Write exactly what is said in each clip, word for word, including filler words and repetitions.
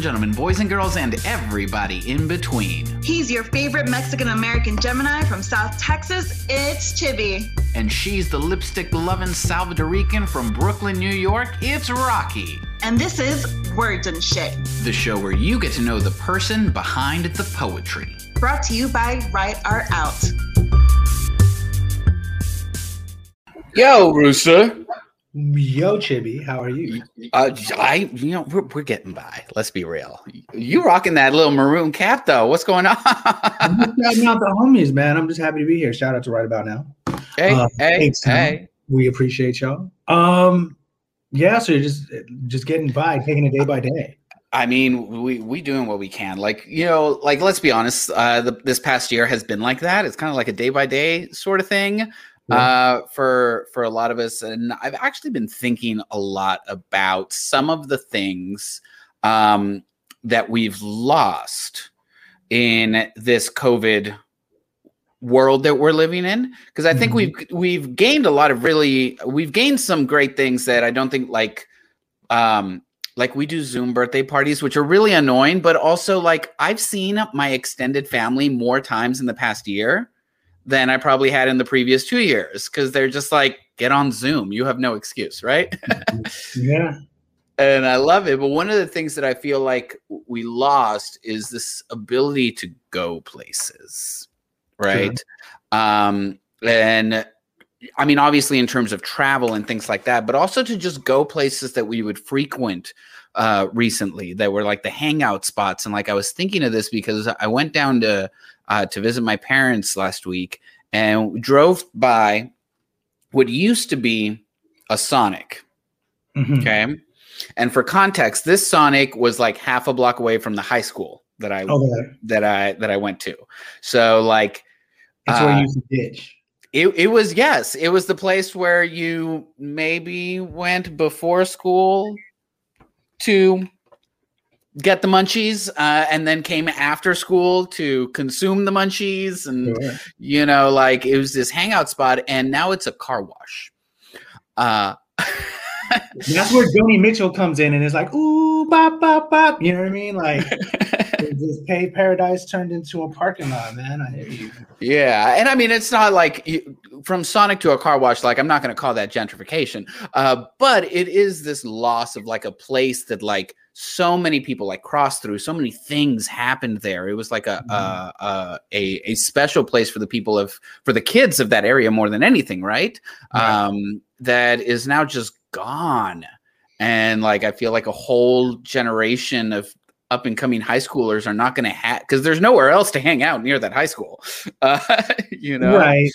and gentlemen, boys and girls, and everybody in between. He's your favorite Mexican-American Gemini from South Texas, it's Chibi. And she's the lipstick-loving Salvadorican from Brooklyn, New York, it's Rocky. And this is Words and Shit, the show where you get to know the person behind the poetry. Brought to you by Write Art Out. Yo, Rooster. Yo, Chibi, how are you? Uh, I, you know, we're, we're getting by. Let's be real. You rocking that little maroon cap, though. What's going on? I'm just shouting out the homies, man. I'm just happy to be here. Shout out to Right About Now. Hey, uh, hey, thanks, hey. We appreciate y'all. Um, yeah, so you're just just getting by, taking it day by day. I mean, we we doing what we can. Like, you know, like let's be honest. Uh, the, this past year has been like that. It's kind of like a day by day sort of thing. Uh, for for a lot of us, and I've actually been thinking a lot about some of the things um, that we've lost in this COVID world that we're living in. Because I think mm-hmm. we've we've gained a lot of really we've gained some great things that I don't think like um, like we do Zoom birthday parties, which are really annoying. But also like I've seen my extended family more times in the past year than I probably had in the previous two years because they're just like, get on Zoom. You have no excuse, right? Yeah. And I love it. But one of the things that I feel like we lost is this ability to go places, right? Sure. Um, and I mean, obviously in terms of travel and things like that, but also to just go places that we would frequent uh, recently that were like the hangout spots. And like, I was thinking of this because I went down to, Uh, to visit my parents last week and drove by what used to be a Sonic. Mm-hmm. Okay. And for context, this Sonic was like half a block away from the high school that I, okay. that I, that I went to. So like, that's uh, where you used to ditch. It, it was, yes, it was the place where you maybe went before school to get the munchies, uh, and then came after school to consume the munchies. And, sure. you know, like it was this hangout spot and now it's a car wash. Uh, that's where Joni Mitchell comes in and is like, ooh, bop, bop, bop. You know what I mean? Like this paid paradise turned into a parking lot, man. I hear you. Yeah. And I mean, it's not like from Sonic to a car wash, like I'm not going to call that gentrification. Uh, but it is this loss of like a place that like, so many people like crossed through, so many things happened there. It was like a, mm-hmm. uh, uh, a, a special place for the people of, for the kids of that area more than anything. Right. Yeah. Um, that is now just gone. And like, I feel like a whole generation of up and coming high schoolers are not going to have, cause there's nowhere else to hang out near that high school. Uh, you know? Right.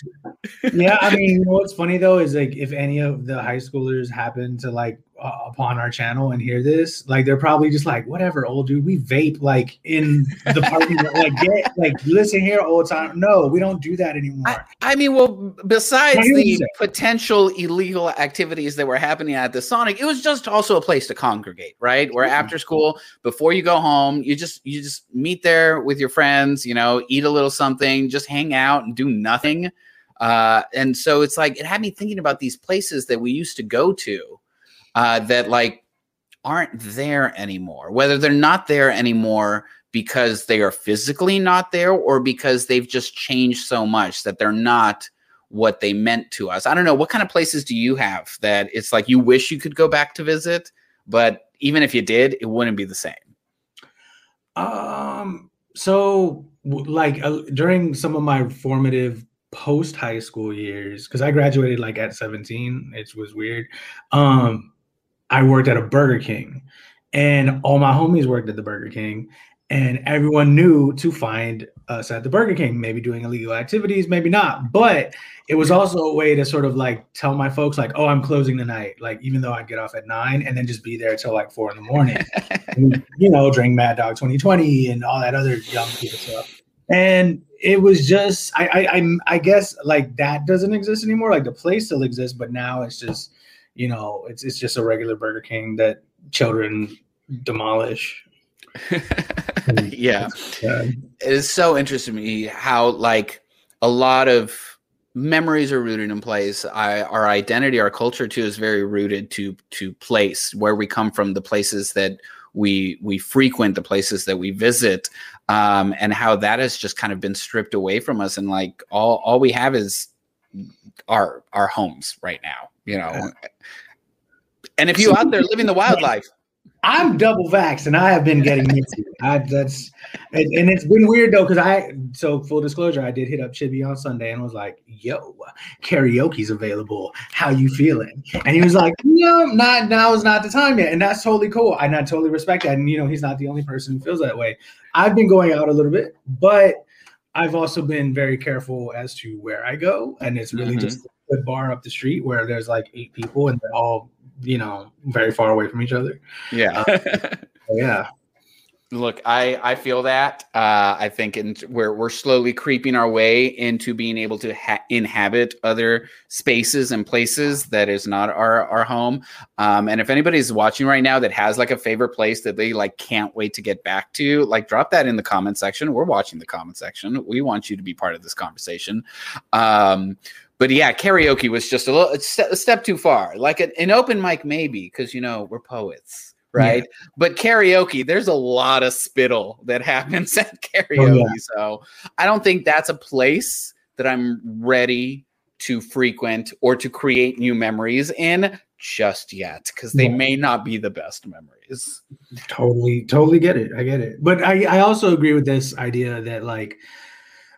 Yeah. I mean, you know, what's funny though, is like, if any of the high schoolers happen to like, Uh, upon our channel and hear this, like they're probably just like, whatever, old dude, we vape like in the party. Like, get, like, listen here, old time. No, we don't do that anymore. I, I mean, well, besides the potential illegal activities that were happening at the Sonic, it was just also a place to congregate, right? Where mm-hmm. after school, before you go home, you just you just meet there with your friends, you know, eat a little something, just hang out and do nothing. Uh, and so it's like it had me thinking about these places that we used to go to. Uh, that like aren't there anymore, whether they're not there anymore because they are physically not there or because they've just changed so much that they're not what they meant to us. I don't know. What kind of places do you have that it's like you wish you could go back to visit, but even if you did, it wouldn't be the same? Um. So like uh, during some of my formative post high school years, because I graduated like at seventeen, it was weird. Um, I worked at a Burger King and all my homies worked at the Burger King and everyone knew to find us at the Burger King, maybe doing illegal activities, maybe not. But it was also a way to sort of like tell my folks like, oh, I'm closing tonight. Like, even though I get off at nine and then just be there till like four in the morning, and, you know, drink Mad Dog twenty twenty and all that other young people stuff. And it was just, I, I, I, I guess like that doesn't exist anymore. Like the place still exists, but now it's just, you know, it's it's just a regular Burger King that children demolish. Yeah. It is so interesting to me how like a lot of memories are rooted in place. I, our identity, our culture too is very rooted to to place, where we come from, the places that we we frequent, the places that we visit, um, and how that has just kind of been stripped away from us. And like all all we have is our our homes right now, you know. And if you out there living the wildlife, I'm double vaxxed and I have been getting into it. I, that's, and, and it's been weird though, because I, so full disclosure, I did hit up Chibi on Sunday and was like, yo, karaoke's available. How you feeling? And he was like, no, not, now is not the time yet. And that's totally cool. And I totally respect that. And, you know, he's not the only person who feels that way. I've been going out a little bit, but I've also been very careful as to where I go. And it's really mm-hmm. just a bar up the street where there's like eight people and they're all, you know, very far away from each other. Yeah. Uh, yeah. Look, I, I feel that. Uh, I think in, we're, we're slowly creeping our way into being able to ha- inhabit other spaces and places that is not our, our home. Um, and if anybody's watching right now that has like a favorite place that they like can't wait to get back to, like drop that in the comment section. We're watching the comment section. We want you to be part of this conversation. Um, But yeah, karaoke was just a little a step, a step too far. Like an, an open mic, maybe, because you know we're poets, right? Yeah. But karaoke, there's a lot of spittle that happens at karaoke. Oh, yeah. So I don't think that's a place that I'm ready to frequent or to create new memories in just yet, because they yeah. may not be the best memories. Totally, totally get it. I get it. But I, I also agree with this idea that like,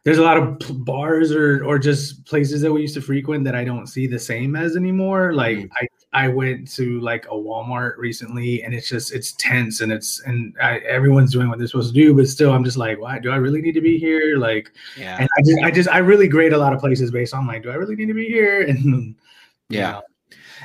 there's a lot of bars or or just places that we used to frequent that I don't see the same as anymore. Like mm. I, I went to like a Walmart recently and it's just, it's tense and it's, and I, everyone's doing what they're supposed to do, but still I'm just like, why do I really need to be here? Like, yeah. and I just, I just, I really grade a lot of places based on like, do I really need to be here? And yeah. You know,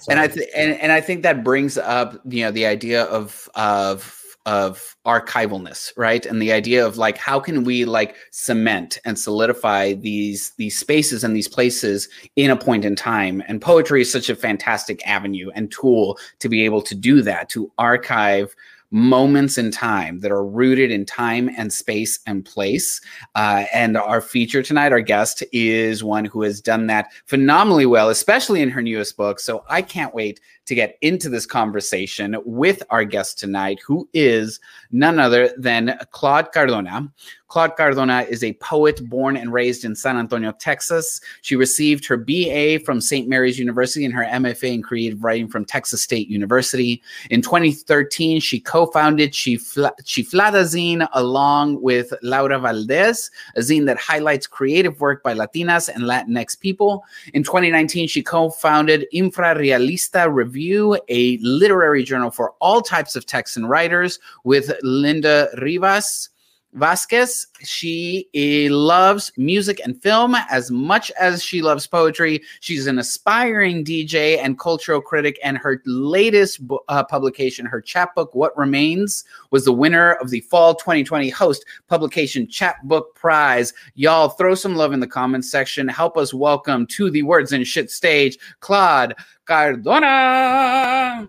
so. And I, th- and, and I think that brings up, you know, the idea of, of, of archivalness, right? And the idea of like, how can we like cement and solidify these these spaces and these places in a point in time? And poetry is such a fantastic avenue and tool to be able to do that, to archive moments in time that are rooted in time and space and place. Uh, and our feature tonight, our guest, is one who has done that phenomenally well, especially in her newest book. So I can't wait to get into this conversation with our guest tonight, who is none other than Claude Cardona. Claude Cardona is a poet born and raised in San Antonio, Texas. She received her B A from Saint Mary's University and her M F A in creative writing from Texas State University. In twenty thirteen, she co-founded Chiflada Zine along with Laura Valdez, a zine that highlights creative work by Latinas and Latinx people. In twenty nineteen, she co-founded Infrarrealista Review, a literary journal for all types of Texan writers, with Linda Rivas Vasquez. She loves music and film as much as she loves poetry. She's an aspiring D J and cultural critic, and her latest uh, publication, her chapbook, What Remains, was the winner of the Fall twenty twenty Host Publication Chapbook Prize. Y'all throw some love in the comments section. Help us welcome to the Words and Shit stage, Claude Cardona.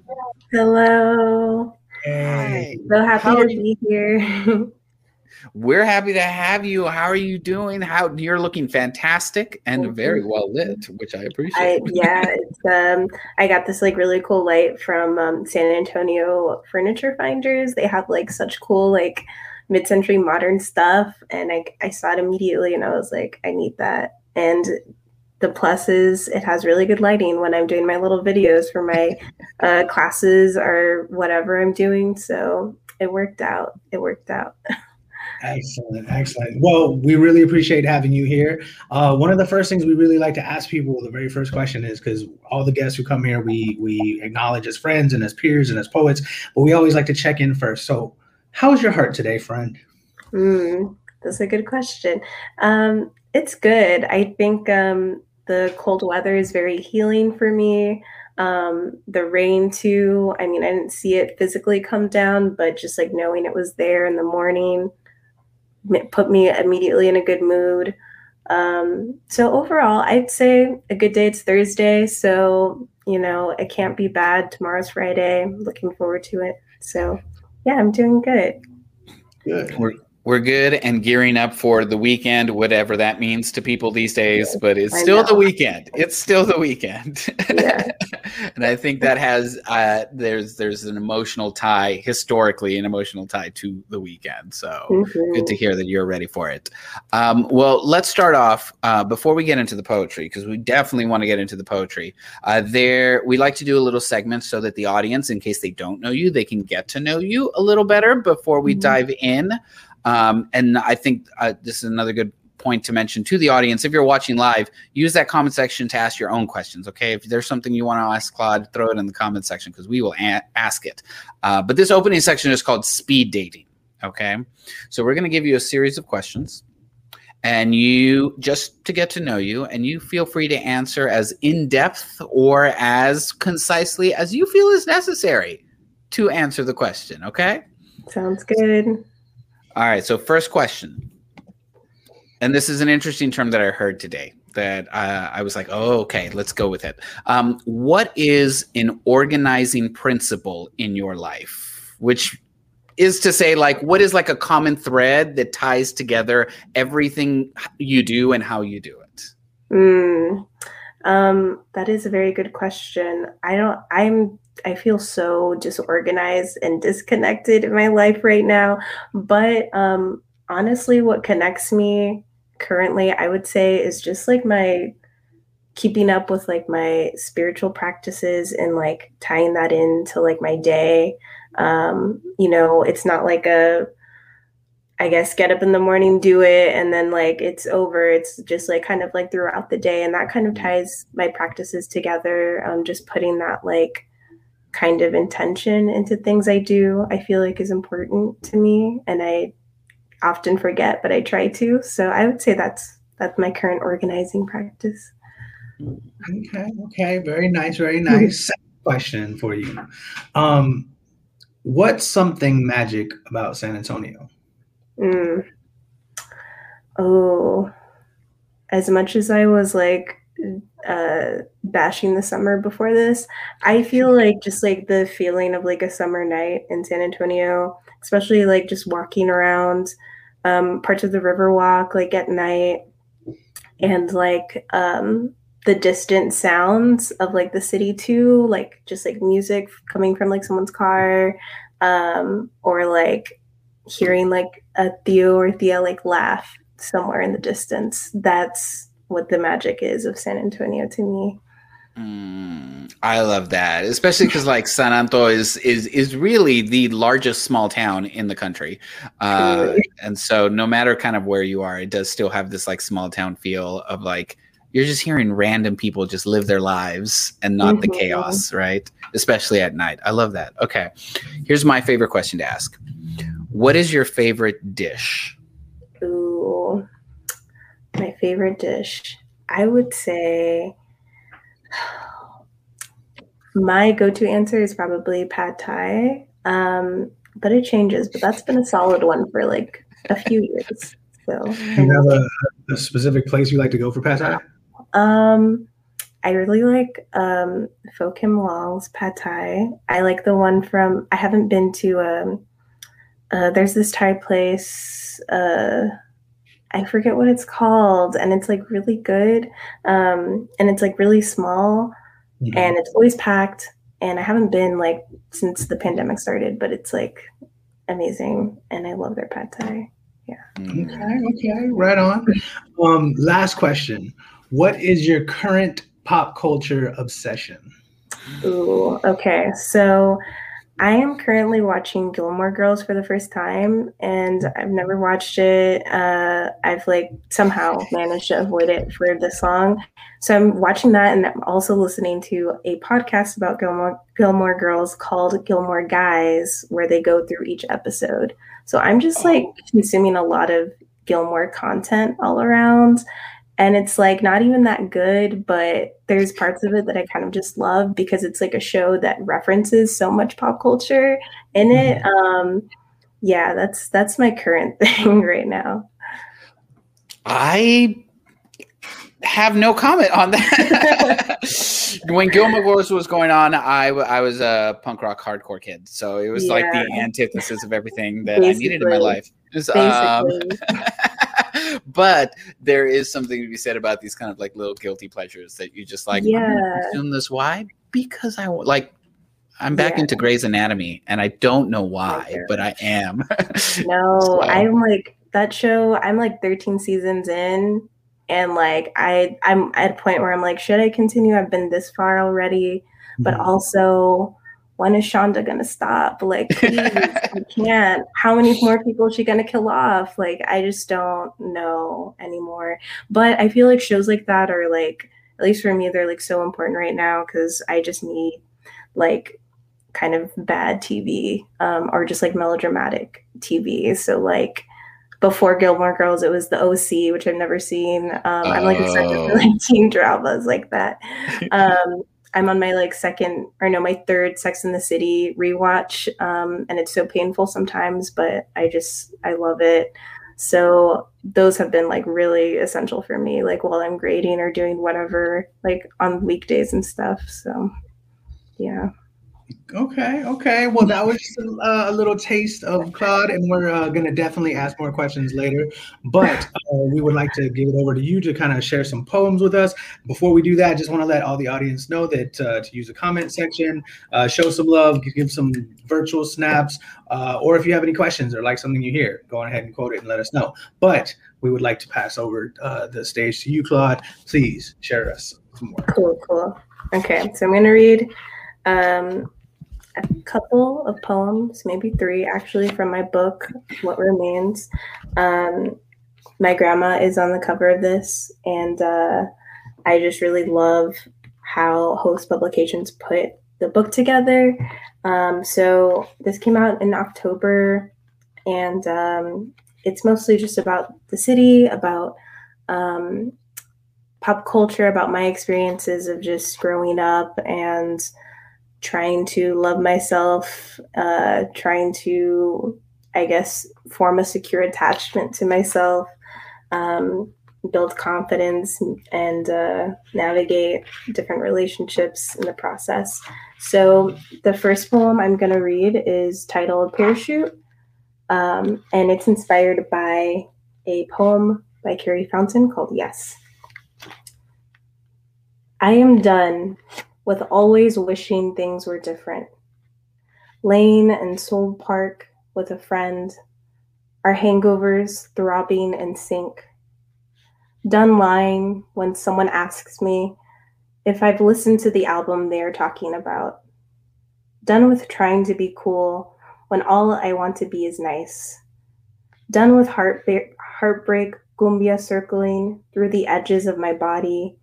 Hello. Hi. So happy How to be here. We're happy to have you. How are you doing? How you're looking fantastic and very well lit, which I appreciate. I, yeah, it's, um, I got this like really cool light from um, San Antonio Furniture Finders. They have like such cool like mid-century modern stuff, and I I saw it immediately, and I was like, I need that. And the plus is it has really good lighting when I'm doing my little videos for my uh, classes or whatever I'm doing. So it worked out. It worked out. Excellent, excellent. Well, we really appreciate having you here. Uh, one of the first things we really like to ask people, the very first question is, because all the guests who come here, we we acknowledge as friends and as peers and as poets, but we always like to check in first. So how's your heart today, friend? Mm, that's a good question. Um, it's good. I think um, the cold weather is very healing for me. Um, the rain too. I mean, I didn't see it physically come down, but just like knowing it was there in the morning put me immediately in a good mood. Um, so overall, I'd say a good day. It's Thursday, so, you know, it can't be bad. Tomorrow's Friday. I'm looking forward to it. So, yeah, I'm doing good. Good. We're, We're good and gearing up for the weekend, whatever that means to people these days, but it's still the weekend. It's still the weekend. Yeah. And I think that has, uh, there's there's an emotional tie, historically an emotional tie to the weekend. So mm-hmm. Good to hear that you're ready for it. Um, well, let's start off uh, before we get into the poetry, because we definitely want to get into the poetry. Uh, there, we like to do a little segment so that the audience, in case they don't know you, they can get to know you a little better before we mm-hmm. dive in. Um, and I think uh, this is another good point to mention to the audience. If you're watching live, use that comment section to ask your own questions, okay? If there's something you want to ask Claude, throw it in the comment section because we will a- ask it. Uh, but this opening section is called speed dating, okay? So we're going to give you a series of questions, and you just to get to know you, and you feel free to answer as in-depth or as concisely as you feel is necessary to answer the question, okay? Sounds good. All right, so first question, and this is an interesting term that I heard today that uh, I was like, oh, okay, let's go with it. Um, what is an organizing principle in your life? Which is to say, like, what is like a common thread that ties together everything you do and how you do it? Mm, um, that is a very good question. I don't, I'm I feel so disorganized and disconnected in my life right now. But um, honestly, what connects me currently, I would say, is just like my keeping up with like my spiritual practices and like tying that into like my day. Um, you know, it's not like a, I guess, get up in the morning, do it, and then like it's over. It's just like kind of like throughout the day. And that kind of ties my practices together. Um, just putting that like kind of intention into things I do, I feel like is important to me, and I often forget, but I try to. So I would say that's that's my current organizing practice. Okay, okay, very nice, very nice. Second question for you: um, what's something magic about San Antonio? Mm. Oh, as much as I was like. Uh, bashing the summer before this, I feel like just like the feeling of like a summer night in San Antonio, especially like just walking around um, parts of the Riverwalk like at night, and like um, the distant sounds of like the city too, like just like music coming from like someone's car, um, or like hearing like a Theo or Thea like laugh somewhere in the distance. That's what the magic is of San Antonio to me. Mm, I love that, especially because like San Antonio is, is is really the largest small town in the country. Uh, really? And so no matter kind of where you are, it does still have this like small town feel of like, you're just hearing random people just live their lives and not mm-hmm. the chaos, right? Especially at night. I love that. Okay. Here's my favorite question to ask. What is your favorite dish? Ooh. My favorite dish, I would say my go-to answer is probably pad thai, um, but it changes. But that's been a solid one for like a few years. So, you have a, a specific place you like to go for pad thai? Um, I really like um, Pho Kim Lal's pad thai. I like the one from. I haven't been to. Um, uh, there's this Thai place. Uh, I forget what it's called, and it's like really good, um, and it's like really small, mm-hmm. and it's always packed, and I haven't been like since the pandemic started, but it's like amazing, and I love their pad thai. Yeah. Mm-hmm. Okay, okay, right on. Um, last question. What is your current pop culture obsession? Ooh, okay, so I am currently watching Gilmore Girls for the first time, and I've never watched it. Uh, I've like somehow managed to avoid it for this long. So I'm watching that, and I'm also listening to a podcast about Gilmore, Gilmore Girls called Gilmore Guys, where they go through each episode. So I'm just like consuming a lot of Gilmore content all around. And it's like not even that good, but there's parts of it that I kind of just love because it's like a show that references so much pop culture in it. Um, yeah, that's that's my current thing right now. I have no comment on that. When Gilmore Girls was going on, I, w- I was a punk rock hardcore kid. So it was yeah. like the antithesis of everything that Basically. I needed in my life. Basically. Um, but there is something to be said about these kind of like little guilty pleasures that you just like, yeah. I'm gonna consume this. Why? Because I like, I'm back yeah. into Grey's Anatomy and I don't know why, sure. but I am. No, so. I'm like that show, I'm like thirteen seasons in. And like, I, I'm at a point where I'm like, should I continue? I've been this far already, but also when is Shonda going to stop? Like, please, I can't. How many more people is she going to kill off? Like, I just don't know anymore. But I feel like shows like that are like, at least for me, they're like so important right now because I just need like kind of bad T V um, or just like melodramatic T V. So like, before Gilmore Girls, it was The O C, which I've never seen. Um, oh. I'm like excited for like teen dramas like that. Um, I'm on my like second, or no, my third Sex and the City rewatch, um, and it's so painful sometimes, but I just I love it. So those have been like really essential for me, like while I'm grading or doing whatever, like on weekdays and stuff. So yeah. Okay. Okay. Well, that was just a, uh, a little taste of Claude, and we're uh, going to definitely ask more questions later. But uh, we would like to give it over to you to kind of share some poems with us. Before we do that, I just want to let all the audience know that uh, to use a comment section, uh, show some love, give some virtual snaps, uh, or if you have any questions or like something you hear, go on ahead and quote it and let us know. But we would like to pass over uh, the stage to you, Claude. Please share us some more. Cool. Cool. Okay. So I'm going to read. Um, a couple of poems, maybe three actually, from my book, What Remains. Um, my grandma is on the cover of this, and uh, I just really love how Host Publications put the book together. Um, so this came out in October, and um, it's mostly just about the city, about um, pop culture, about my experiences of just growing up and trying to love myself, uh, trying to, I guess, form a secure attachment to myself, um, build confidence, and uh, navigate different relationships in the process. So the first poem I'm going to read is titled Parachute, um, and it's inspired by a poem by Carrie Fountain called Yes. I am done with always wishing things were different. Laying in Sewell Park with a friend, our hangovers throbbing in sync. Done lying when someone asks me if I've listened to the album they are talking about. Done with trying to be cool when all I want to be is nice. Done with heartbreak, heartbreak cumbia circling through the edges of my body,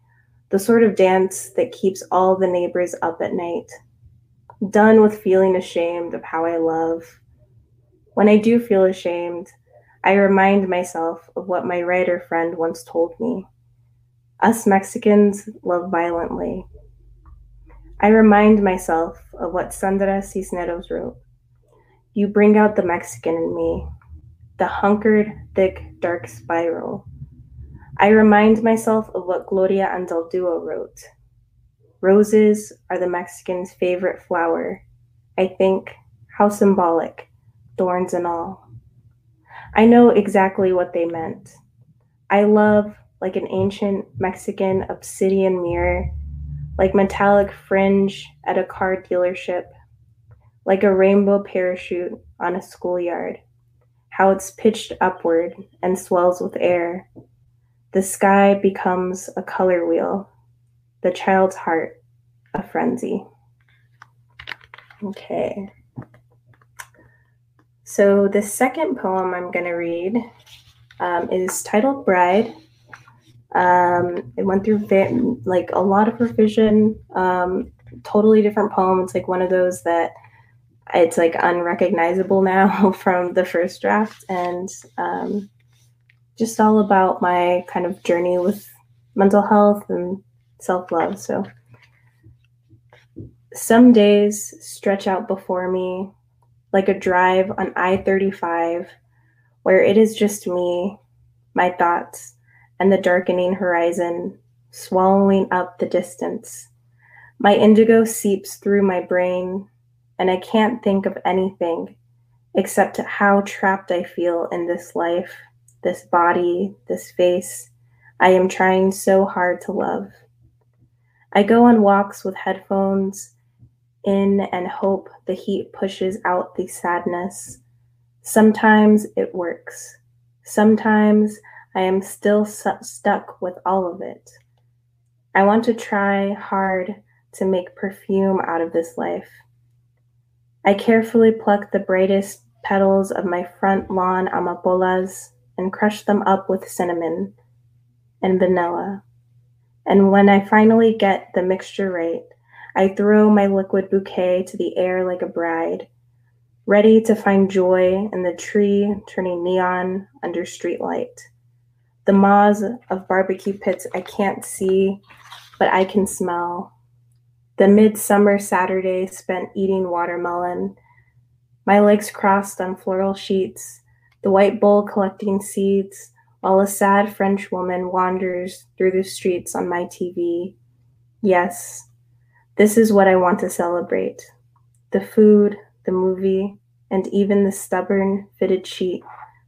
the sort of dance that keeps all the neighbors up at night. Done with feeling ashamed of how I love. When I do feel ashamed, I remind myself of what my writer friend once told me. Us Mexicans love violently. I remind myself of what Sandra Cisneros wrote. You bring out the Mexican in me, the hunkered, thick, dark spiral. I remind myself of what Gloria Andalduo wrote. Roses are the Mexican's favorite flower. I think, how symbolic, thorns and all. I know exactly what they meant. I love like an ancient Mexican obsidian mirror, like metallic fringe at a car dealership, like a rainbow parachute on a schoolyard, how it's pitched upward and swells with air. The sky becomes a color wheel, the child's heart a frenzy. Okay. So the second poem I'm going to read um, is titled Bride. Um, it went through like a lot of revision, um, totally different poem. It's like one of those that it's like unrecognizable now from the first draft, and um, just all about my kind of journey with mental health and self-love. So, some days stretch out before me like a drive on I thirty-five, where it is just me, my thoughts, and the darkening horizon swallowing up the distance. My indigo seeps through my brain, and I can't think of anything except how trapped I feel in this life, this body, this face. I am trying so hard to love. I go on walks with headphones in and hope the heat pushes out the sadness. Sometimes it works. Sometimes I am still su- stuck with all of it. I want to try hard to make perfume out of this life. I carefully pluck the brightest petals of my front lawn amapolas and crush them up with cinnamon and vanilla. And when I finally get the mixture right, I throw my liquid bouquet to the air like a bride, ready to find joy in the tree turning neon under streetlight. The maws of barbecue pits I can't see, but I can smell. The midsummer Saturday spent eating watermelon, my legs crossed on floral sheets, the white bowl collecting seeds, while a sad French woman wanders through the streets on my T V. Yes, this is what I want to celebrate. The food, the movie, and even the stubborn, fitted sheet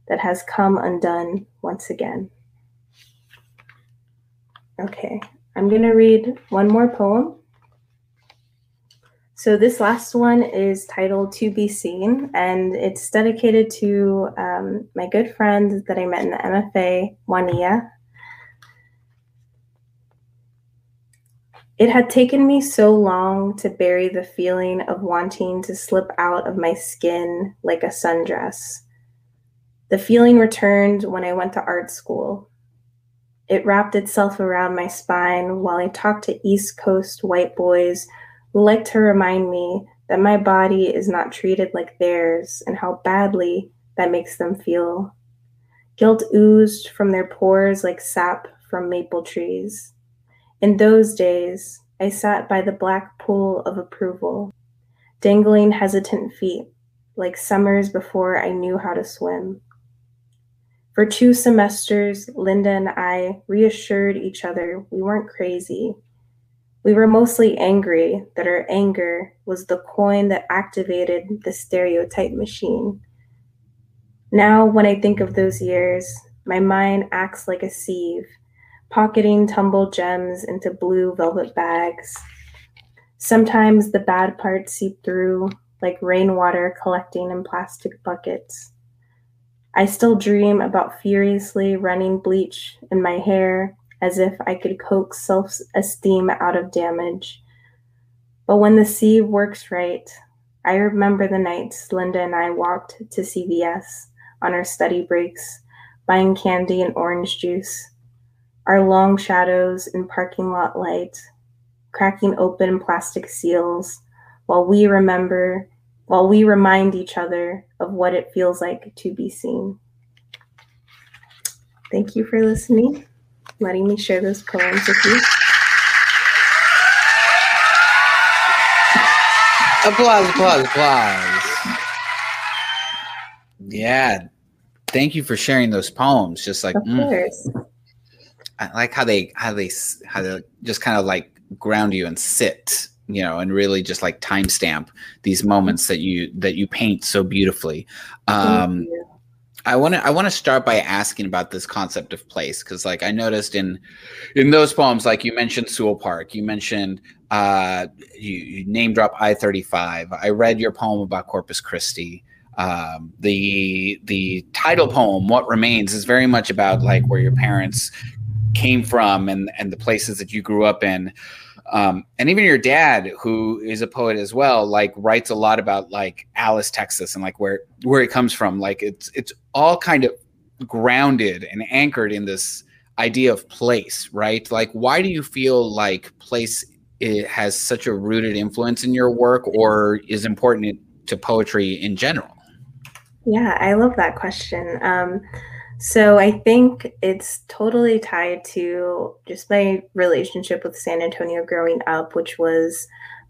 that has come undone once again. Okay, I'm going to read one more poem. So this last one is titled To Be Seen, and it's dedicated to um, my good friend that I met in the M F A, Juanilla. It had taken me so long to bury the feeling of wanting to slip out of my skin like a sundress. The feeling returned when I went to art school. It wrapped itself around my spine while I talked to East Coast white boys who liked to remind me that my body is not treated like theirs and how badly that makes them feel. Guilt oozed from their pores like sap from maple trees. In those days, I sat by the black pool of approval, dangling hesitant feet like summers before I knew how to swim. For two semesters, Linda and I reassured each other we weren't crazy. We were mostly angry that our anger was the coin that activated the stereotype machine. Now, when I think of those years, my mind acts like a sieve, pocketing tumbled gems into blue velvet bags. Sometimes the bad parts seep through like rainwater collecting in plastic buckets. I still dream about furiously running bleach in my hair as if I could coax self-esteem out of damage. But when the sieve works right, I remember the nights Linda and I walked to C V S on our study breaks, buying candy and orange juice, our long shadows in parking lot light, cracking open plastic seals, while we remember, while we remind each other of what it feels like to be seen. Thank you for listening, letting me share those poems with you. Applause, applause, applause. Yeah, thank you for sharing those poems. Just like, of course. Mm. I like how they, how they, how they just kind of like ground you and sit, you know, and really just like timestamp these moments that you, that you paint so beautifully. Um, I want to, I want to start by asking about this concept of place. Cause like I noticed in, in those poems, like you mentioned Sewell Park, you mentioned, uh, you, you name drop I thirty-five. I read your poem about Corpus Christi. Um, the, the title poem, What Remains, is very much about like where your parents came from and, and the places that you grew up in. Um, and even your dad, who is a poet as well, like writes a lot about like Alice, Texas, and like where, where it comes from. Like it's, it's all kind of grounded and anchored in this idea of place, right? Like, why do you feel like place it has such a rooted influence in your work or is important to poetry in general? Yeah, I love that question. Um, So I think it's totally tied to just my relationship with San Antonio growing up, which was,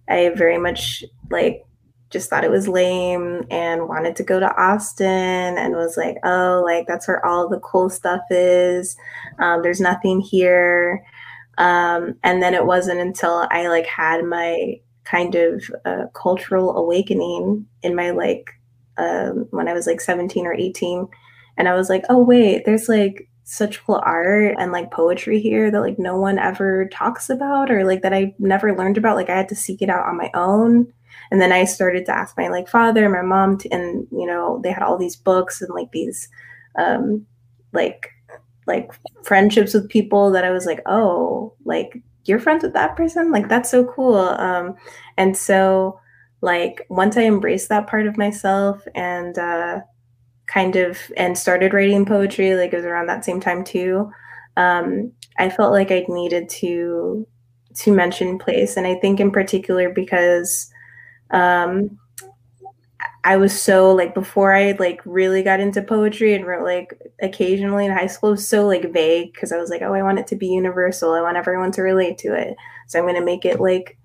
I very much like just thought it was lame and wanted to go to Austin and was like, oh, like that's where all the cool stuff is. Um, there's nothing here. Um, and then it wasn't until I like had my kind of uh, cultural awakening in my like um, when I was like seventeen or eighteen. And I was like, oh, wait, there's like such cool art and like poetry here that like no one ever talks about, or like that I never learned about. Like I had to seek it out on my own. And then I started to ask my like father and my mom to, and, you know, they had all these books and like these um, like like friendships with people that I was like, oh, like you're friends with that person? Like, that's so cool. Um, and so like once I embraced that part of myself and uh, kind of and started writing poetry, like it was around that same time, too. Um, I felt like I needed to to mention place. And I think in particular, because Um, I was so like, before I like really got into poetry and wrote like occasionally in high school, it was so like vague, because I was like, oh, I want it to be universal. I want everyone to relate to it. So I'm going to make it like,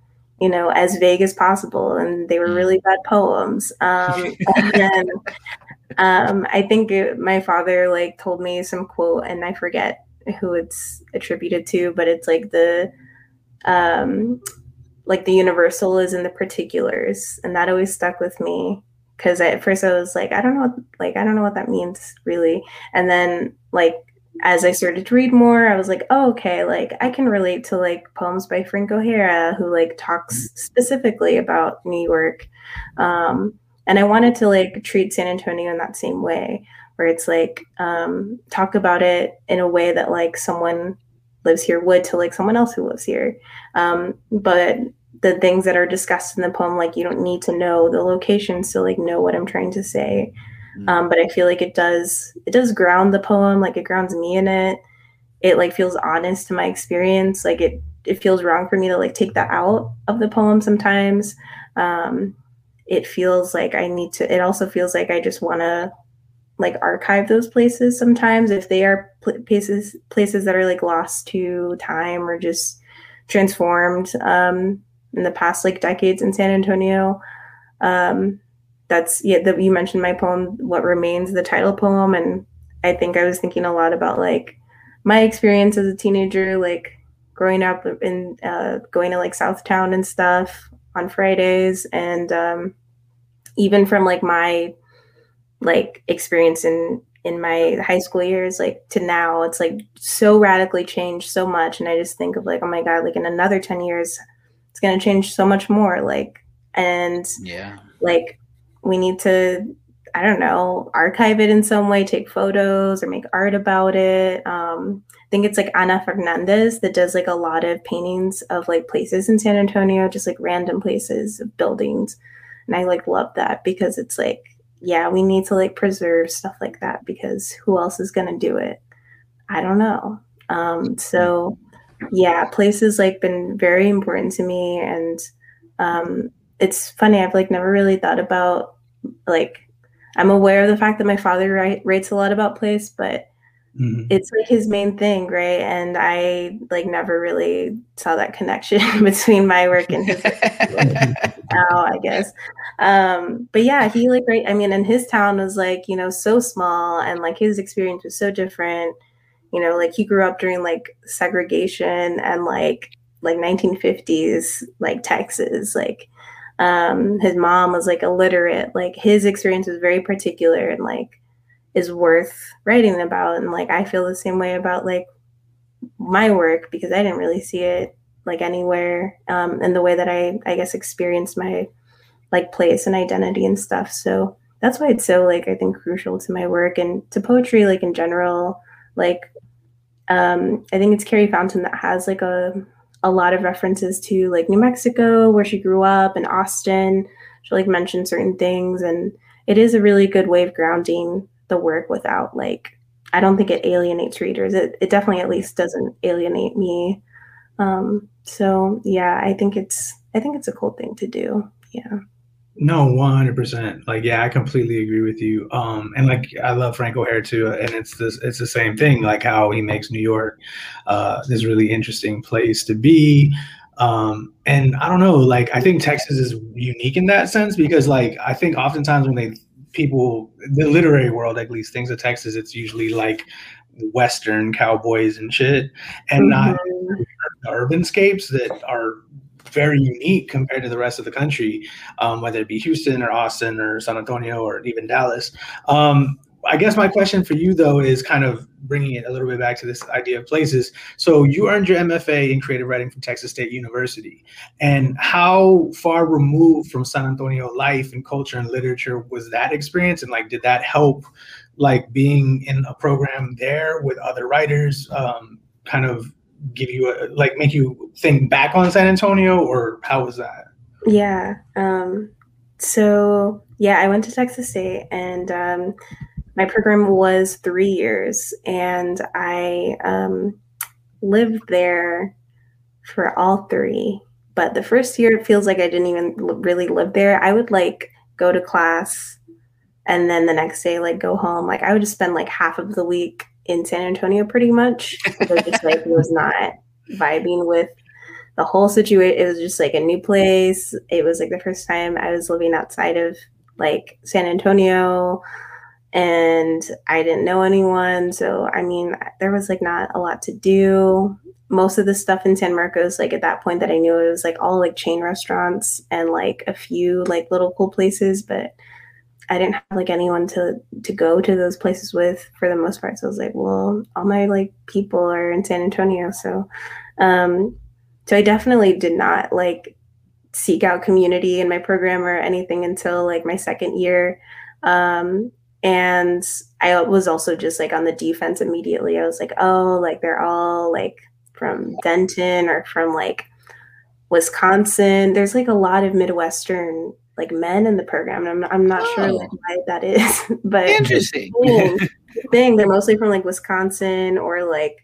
you know, as vague as possible. And they were really bad poems. Um, and then, um, I think it, my father like told me some quote, and I forget who it's attributed to, but it's like the, um, like the universal is in the particulars. And that always stuck with me, because at first I was like, I don't know, what, like, I don't know what that means really. And then like, as I started to read more, I was like, oh, okay. Like I can relate to like poems by Frank O'Hara, who like talks specifically about New York. Um, and I wanted to like treat San Antonio in that same way, where it's like, um, talk about it in a way that like someone lives here would to like someone else who lives here. Um, but the things that are discussed in the poem, like you don't need to know the locations to like know what I'm trying to say. Um, but I feel like it does, it does ground the poem. Like it grounds me in it. It like feels honest to my experience. Like it, it feels wrong for me to like take that out of the poem sometimes. Um, it feels like I need to, it also feels like I just want to like archive those places sometimes if they are pl- places, places that are like lost to time or just transformed, um, in the past like decades in San Antonio. Um, that's, yeah, the, you mentioned my poem, What Remains, the title poem. And I think I was thinking a lot about like my experience as a teenager, like growing up in, uh, going to like Southtown and stuff on Fridays. And, um, even from like my, like experience in, in my high school years, like to now, it's like so radically changed so much. And I just think of like, oh my God, like in another ten years, it's going to change so much more. Like, and yeah, like we need to, I don't know, archive it in some way, take photos or make art about it. Um, I think it's like Ana Fernandez that does like a lot of paintings of like places in San Antonio, just like random places of buildings. And I like love that, because it's like, yeah, we need to like preserve stuff like that, because who else is going to do it? I don't know. Um, so yeah, place has like been very important to me. And um, it's funny, I've like never really thought about, like, I'm aware of the fact that my father write, writes a lot about place, but mm-hmm. it's like his main thing, right? And I like never really saw that connection between my work and his work. Now, I guess. Um, but yeah, he like, right. I mean, and his town was like, you know, so small, and like his experience was so different. You know, like he grew up during like segregation and like, like nineteen fifties, like Texas, like, um, his mom was like illiterate. Like his experience was very particular and like is worth writing about. And like, I feel the same way about like my work, because I didn't really see it like anywhere, um, in the way that I, I guess, experienced my like place and identity and stuff. So that's why it's so like, I think, crucial to my work and to poetry, like in general. Like, um, I think it's Carrie Fountain that has like a, a lot of references to like New Mexico, where she grew up, and Austin. She'll like mention certain things, and it is a really good way of grounding the work without like, I don't think it alienates readers. It, it definitely at least doesn't alienate me. Um, so yeah, I think it's, I think it's a cool thing to do. Yeah. No, one hundred percent. Like, yeah, I completely agree with you. Um, and like, I love Frank O'Hara too. And it's this, it's the same thing, like how he makes New York, uh, this really interesting place to be. Um, and I don't know, like, I think Texas is unique in that sense, because like, I think oftentimes when they, people, the literary world, at least, thinks of Texas, it's usually like Western cowboys and shit, and mm-hmm. not the urbanscapes that are very unique compared to the rest of the country, um, whether it be Houston or Austin or San Antonio or even Dallas. Um, I guess my question for you, though, is kind of bringing it a little bit back to this idea of places. So you earned your M F A in creative writing from Texas State University. And how far removed from San Antonio life and culture and literature was that experience? And like, did that help, like being in a program there with other writers, um, kind of give you a, like make you think back on San Antonio, or how was that? Yeah. Um, so yeah, I went to Texas State, and um, my program was three years, and I um, lived there for all three. But the first year, it feels like I didn't even really live there. I would like go to class, and then the next day, like go home. Like I would just spend like half of the week in San Antonio, pretty much. So just like was not vibing with the whole situation. It was just like a new place. It was like the first time I was living outside of like San Antonio. And I didn't know anyone. So, I mean, there was like not a lot to do. Most of the stuff in San Marcos, like at that point that I knew, it was like all like chain restaurants and like a few like little cool places. But I didn't have like anyone to, to go to those places with for the most part. So I was like, well, all my like people are in San Antonio. So, um, so I definitely did not like seek out community in my program or anything until like my second year. Um, And I was also just like on the defense immediately. I was like, oh, like they're all like from Denton or from like Wisconsin. There's like a lot of Midwestern like men in the program. I'm I'm not oh. sure like, why that is, but interesting thing. They're mostly from like Wisconsin or like,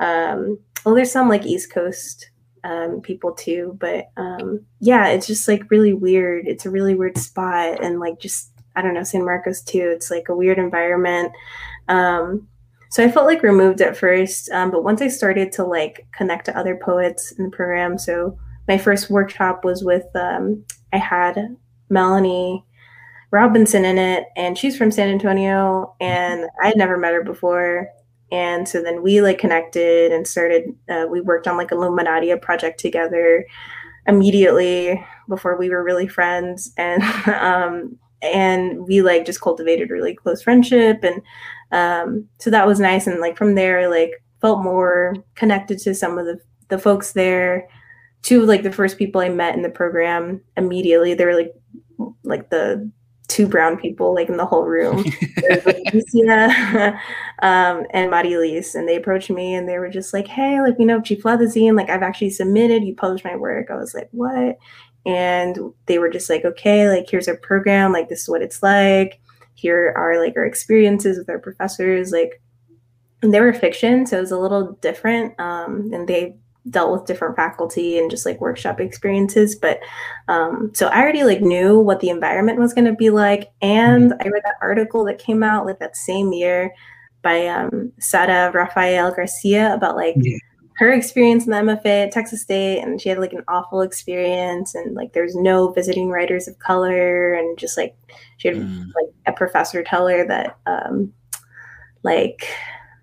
um, well, there's some like East Coast um, people too. But um, yeah, it's just like really weird. It's a really weird spot, and like just. I don't know, San Marcos too. It's like a weird environment. Um, so I felt like removed at first, um, but once I started to like connect to other poets in the program. So my first workshop was with, um, I had Melanie Robinson in it, and she's from San Antonio, and I had never met her before. And so then we like connected and started, uh, we worked on like a Luminaria project together immediately before we were really friends. And, um, and we like just cultivated really close friendship, and um so that was nice. And like from there I like felt more connected to some of the the folks there. Two of like the first people I met in the program immediately, they were like like the two brown people like in the whole room. was, like, Lucia, um and Marilise, and they approached me and they were just like, hey, like, you know, Chiflada Zine, like I've actually submitted, you published my work. I was like, what? And they were just like, okay, like, here's our program. Like, this is what it's like. Here are like our experiences with our professors. Like, and they were fiction, so it was a little different. Um, and they dealt with different faculty and just like workshop experiences. But um, so I already like knew what the environment was going to be like. And I read that article that came out like that same year by um, Sara Rafael Garcia about like, yeah. her experience in the M F A at Texas State, and she had like an awful experience, and like there's no visiting writers of color, and just like she had mm. like a professor tell her that um, like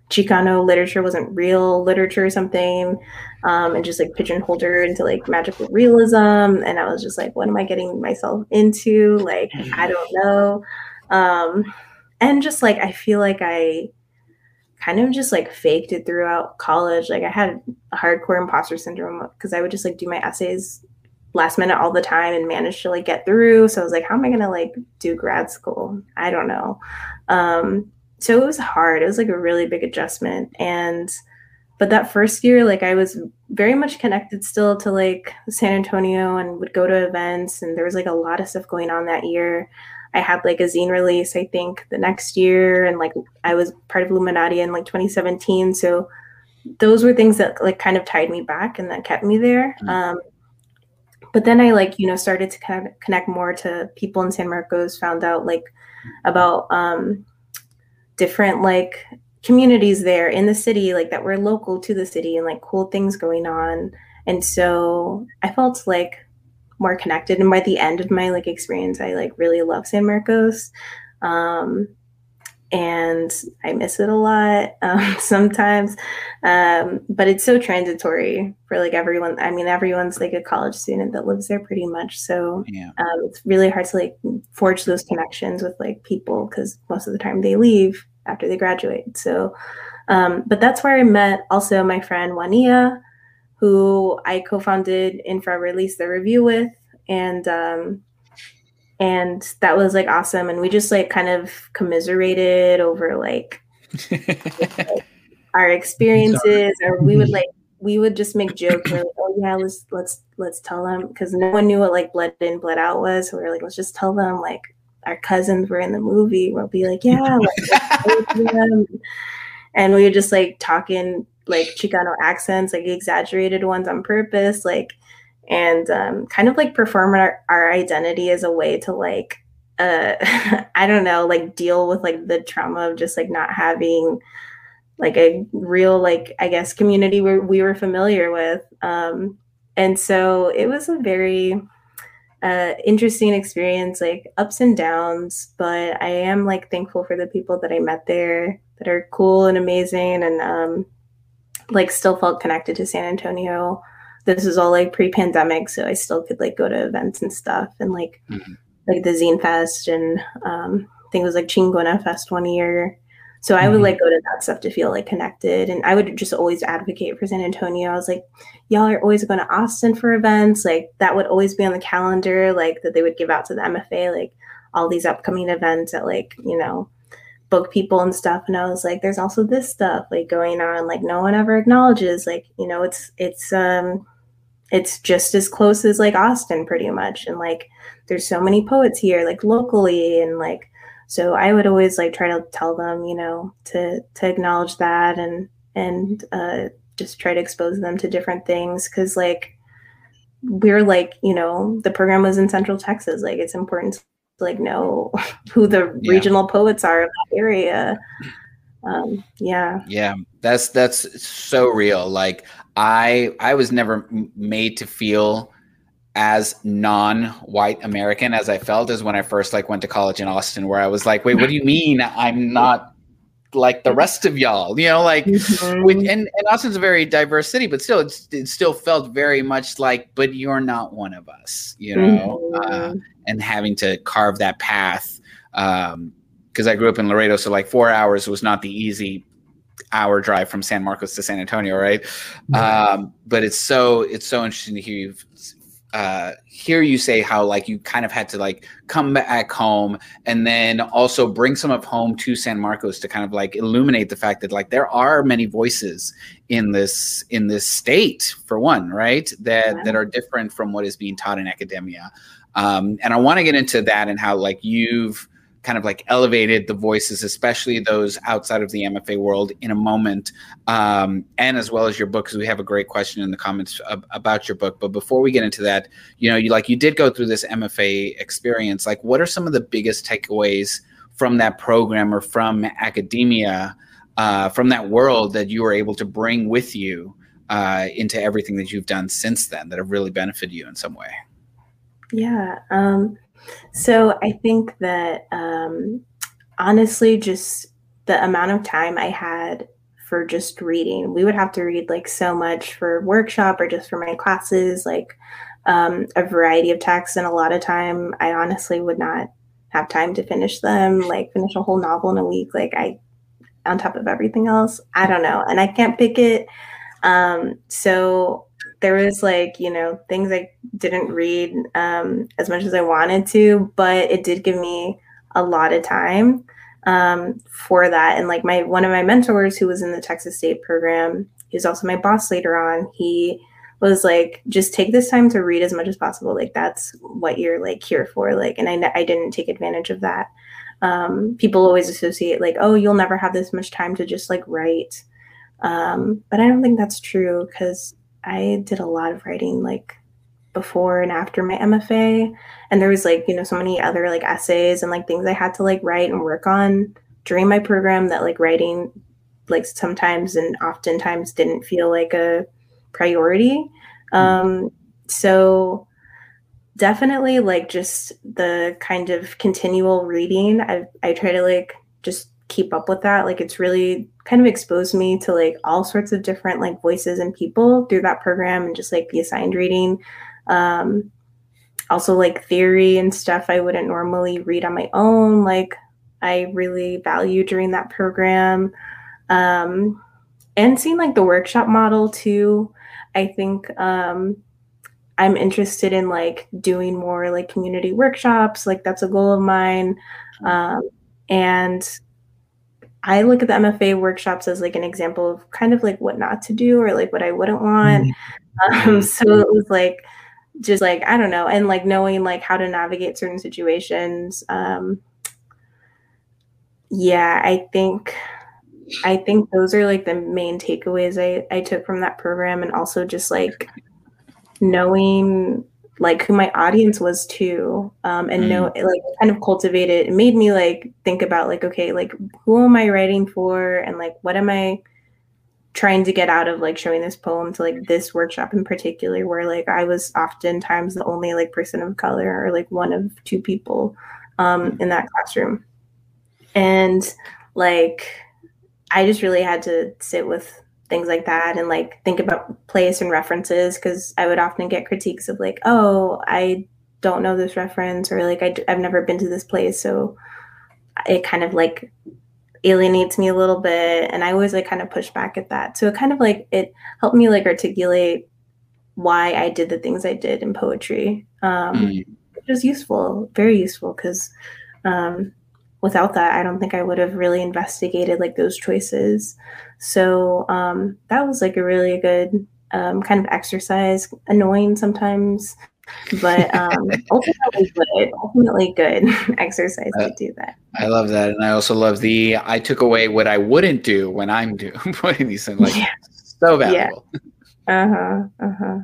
Chicano literature wasn't real literature or something, um, and just like pigeonholed her into like magical realism. And I was just like, what am I getting myself into? Like, I don't know. Um, and just like, I feel like I kind of just like faked it throughout college. Like I had a hardcore imposter syndrome because I would just like do my essays last minute all the time and manage to like get through. So I was like, how am I going to like do grad school? I don't know. Um, so it was hard. It was like a really big adjustment. And, but that first year, like I was very much connected still to like San Antonio and would go to events, and there was like a lot of stuff going on that year. I had like a zine release, I think, the next year. And like, I was part of Luminati in like twenty seventeen. So those were things that like kind of tied me back and that kept me there. Mm-hmm. Um, but then I like, you know, started to kind of connect more to people in San Marcos, found out like about um, different like communities there in the city, like that were local to the city and like cool things going on. And so I felt like more connected, and by the end of my like experience I like really love San Marcos, um and I miss it a lot um, sometimes, um, but it's so transitory for like everyone. I mean, everyone's like a college student that lives there pretty much. So yeah. um, it's really hard to like forge those connections with like people because most of the time they leave after they graduate. So, um, but that's where I met also my friend Juanilla, who I co-founded Infrarrealista Review with, and um, and that was like awesome. And we just like kind of commiserated over like, like our experiences. Or we would like, we would just make jokes. We're like, oh yeah, let's, let's, let's tell them. Cause no one knew what like blood in, blood out was. So we were like, let's just tell them like our cousins were in the movie. We'll be like, yeah. Like, and we were just like talking like Chicano accents, like exaggerated ones on purpose. Like, and um, kind of like perform our, our identity as a way to like, uh, I don't know, like deal with like the trauma of just like not having like a real, like, I guess, community where we were familiar with. Um, and so it was a very uh, interesting experience, like ups and downs, but I am like thankful for the people that I met there that are cool and amazing and um, like still felt connected to San Antonio. This is all like pre-pandemic, so I still could like go to events and stuff, and like mm-hmm. like the Zine Fest, and um, I think it was like Chingona Fest one year. So mm-hmm. I would like go to that stuff to feel like connected, and I would just always advocate for San Antonio. I was like, y'all are always going to Austin for events, like that would always be on the calendar, like that they would give out to the M F A, like all these upcoming events that like, you know, book people and stuff. And I was like, there's also this stuff like going on, like no one ever acknowledges, like, you know, it's it's um. it's just as close as like Austin pretty much. And like, there's so many poets here, like locally. And like, so I would always like try to tell them, you know, to, to acknowledge that and, and uh, just try to expose them to different things. Cause like, we're like, you know, the program was in Central Texas. Like it's important to like know who the yeah. regional poets are in that area. Um, yeah. Yeah. That's, that's so real. Like I, I was never made to feel as non-white American as I felt as when I first like went to college in Austin, where I was like, wait, what do you mean? I'm not like the rest of y'all, you know, like mm-hmm. with, and, and Austin's a very diverse city, but still it's, it still felt very much like, but you're not one of us, you know, mm-hmm. uh, and having to carve that path. Um, Because I grew up in Laredo, so like four hours was not the easy hour drive from San Marcos to San Antonio, right? Mm-hmm. Um, but it's so it's so interesting to hear you uh, hear you say how like you kind of had to like come back home and then also bring some of home to San Marcos to kind of like illuminate the fact that like there are many voices in this in this state for one, right? That yeah. that are different from what is being taught in academia, um, and I want to get into that and how like you've kind of like elevated the voices, especially those outside of the M F A world in a moment. Um, and as well as your book, because we have a great question in the comments ab- about your book. But before we get into that, you know, you like you did go through this M F A experience. Like what are some of the biggest takeaways from that program or from academia, uh, from that world that you were able to bring with you uh, into everything that you've done since then that have really benefited you in some way? Yeah. Um So I think that, um, honestly, just the amount of time I had for just reading, we would have to read like so much for workshop or just for my classes, like um, a variety of texts. And a lot of time, I honestly would not have time to finish them, like finish a whole novel in a week, like I, on top of everything else, I don't know. And I can't pick it. Um, so there was like, you know, things I didn't read um, as much as I wanted to, but it did give me a lot of time um, for that. And like my, one of my mentors who was in the Texas State program, he was also my boss later on. He was like, just take this time to read as much as possible. Like that's what you're like here for. Like, and I, I didn't take advantage of that. Um, people always associate like, oh, you'll never have this much time to just like write. Um, but I don't think that's true because I did a lot of writing like before and after my M F A, and there was like, you know, so many other like essays and like things I had to like write and work on during my program that like writing like sometimes and oftentimes didn't feel like a priority. Um, so definitely like just the kind of continual reading. I I try to like just keep up with that. Like, it's really kind of exposed me to like all sorts of different like voices and people through that program, and just like the assigned reading. Um, also like theory and stuff I wouldn't normally read on my own, like I really value during that program. Um, and seeing like the workshop model too. I think um, I'm interested in like doing more like community workshops. Like that's a goal of mine. Um, and I look at the M F A workshops as like an example of kind of like what not to do or like what I wouldn't want. Um, so it was like, just like, I don't know. And like knowing like how to navigate certain situations. Um, yeah, I think, I think those are like the main takeaways I, I took from that program. And also just like knowing like who my audience was too, um, and mm. know, like kind of cultivate it. It made me like think about like, okay, like who am I writing for? And like, what am I trying to get out of like showing this poem to like this workshop in particular, where like I was oftentimes the only like person of color or like one of two people um, in that classroom. And like, I just really had to sit with things like that and like think about place and references, because I would often get critiques of like, oh, I don't know this reference, or like I d- I've never been to this place. So it kind of like alienates me a little bit. And I always like kind of push back at that. So it kind of like, it helped me like articulate why I did the things I did in poetry. Um, mm. It was useful, very useful, because um, without that, I don't think I would have really investigated like those choices. So um, that was like a really good um, kind of exercise, annoying sometimes, but um, ultimately good, ultimately good exercise uh, to do that. I love that. And I also love the, I took away what I wouldn't do when I'm doing these things, like yeah. so valuable. Yeah. Uh-huh. Uh-huh.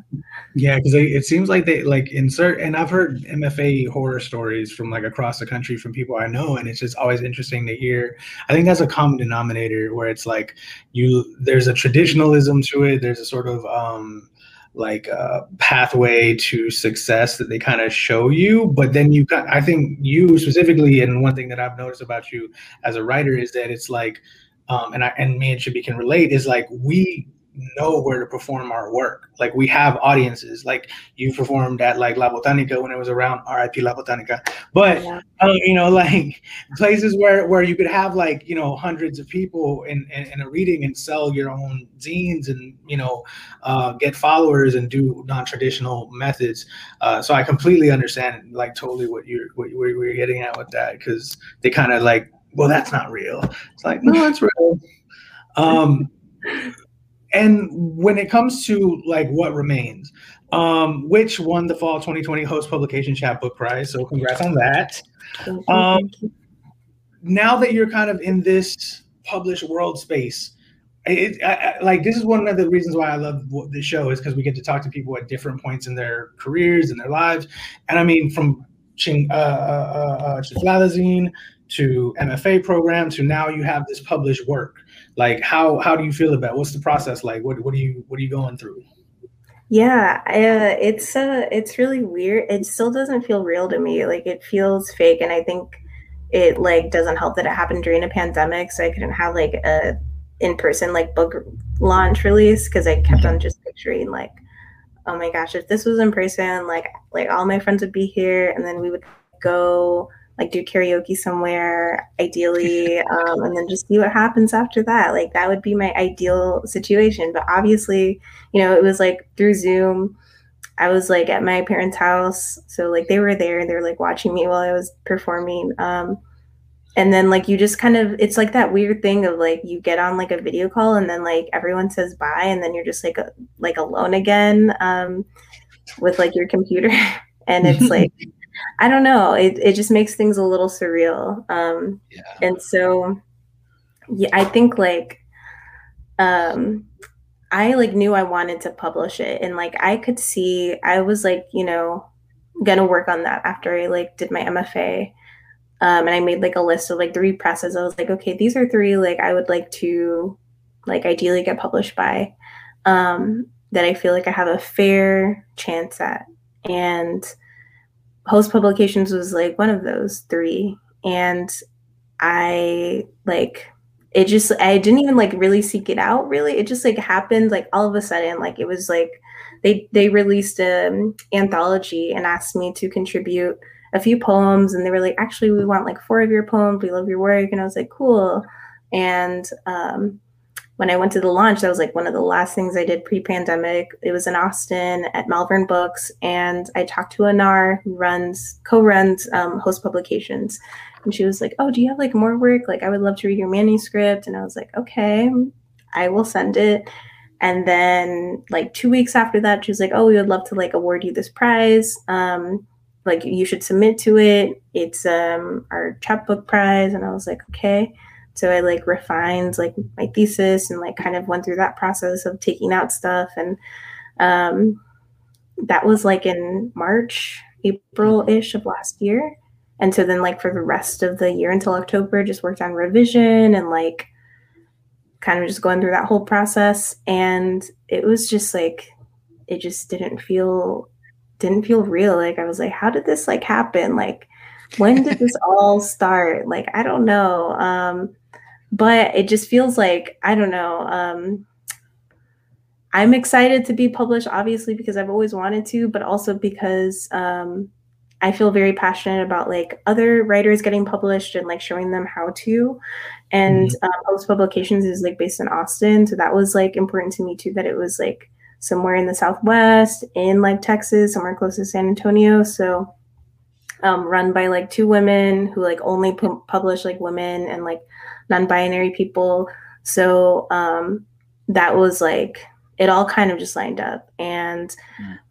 Yeah, because it seems like they like insert, and I've heard M F A horror stories from like across the country from people I know, and it's just always interesting to hear. I think that's a common denominator where it's like you there's a traditionalism to it, there's a sort of um like a pathway to success that they kind of show you, but then you got I think you specifically, and one thing that I've noticed about you as a writer is that it's like um and I and me and Shibi can relate, is like we know where to perform our work. Like we have audiences. Like you performed at like La Botanica when it was around, R I P La Botanica, but yeah. um, you know, like places where where you could have like, you know, hundreds of people in, in, in a reading and sell your own zines and, you know, uh, get followers and do non-traditional methods. Uh, so I completely understand like totally what you're what, what you're getting at with that, because they kind of like, well, that's not real. It's like, no, it's real. Um, And when it comes to like What Remains, um, which won the fall twenty twenty Host Publication Chapbook Prize, so congrats on that. Um, now that you're kind of in this published world space, it, I, I, like this is one of the reasons why I love the show, is because we get to talk to people at different points in their careers and their lives. And I mean, from Ching, uh, uh, uh, Chiflada Zine to M F A program to now you have this published work. Like, how how do you feel about it? What's the process like? What what are you what are you going through? Yeah, uh, it's uh, it's really weird. It still doesn't feel real to me. Like, it feels fake, and I think it like doesn't help that it happened during a pandemic, so I couldn't have like a in person like book launch release, because I kept on just picturing like, oh my gosh, if this was in person, like like all my friends would be here, and then we would go. Like do karaoke somewhere, ideally, um, and then just see what happens after that. Like that would be my ideal situation. But obviously, you know, it was like through Zoom. I was like at my parents' house. So like they were there and they were like watching me while I was performing. Um, and then like you just kind of, it's like that weird thing of like you get on like a video call and then like everyone says bye. And then you're just like, a, like alone again um, with like your computer. And it's like, I don't know. It it just makes things a little surreal. Um, yeah. And so, yeah, I think like, um, I like knew I wanted to publish it, and like I could see I was like, you know, gonna work on that after I like did my M F A, um, and I made like a list of like three presses. I was like, okay, these are three like I would like to, like ideally get published by, um, that I feel like I have a fair chance at, and Host Publications was like one of those three. And I like it just I didn't even like really seek it out really. It just like happened like all of a sudden. Like it was like they they released an anthology and asked me to contribute a few poems, and they were like, actually, we want like four of your poems. We love your work. And I was like, cool. And um, when I went to the launch, that was like one of the last things I did pre-pandemic. It was in Austin at Malvern Books. And I talked to Anar, who runs, co-runs um, Host Publications. And she was like, oh, do you have like more work? Like, I would love to read your manuscript. And I was like, okay, I will send it. And then like two weeks after that, she was like, oh, we would love to like award you this prize. Um, like you should submit to it. It's um, our chapbook prize. And I was like, okay. So I like refined like my thesis and like kind of went through that process of taking out stuff. And um, that was like in March, April-ish of last year. And so then like for the rest of the year until October, just worked on revision and like kind of just going through that whole process. And it was just like, it just didn't feel didn't feel real. Like I was like, how did this like happen? Like, when did this all start? Like, I don't know. Um, but it just feels like, I don't know. Um, I'm excited to be published, obviously, because I've always wanted to, but also because um, I feel very passionate about like other writers getting published and like showing them how to. And mm-hmm. um, Host Publications is like based in Austin. So that was like important to me too, that it was like somewhere in the Southwest, in like Texas, somewhere close to San Antonio. So um, run by like two women who like only pu- publish like women and like non-binary people. So um, that was like, it all kind of just lined up. And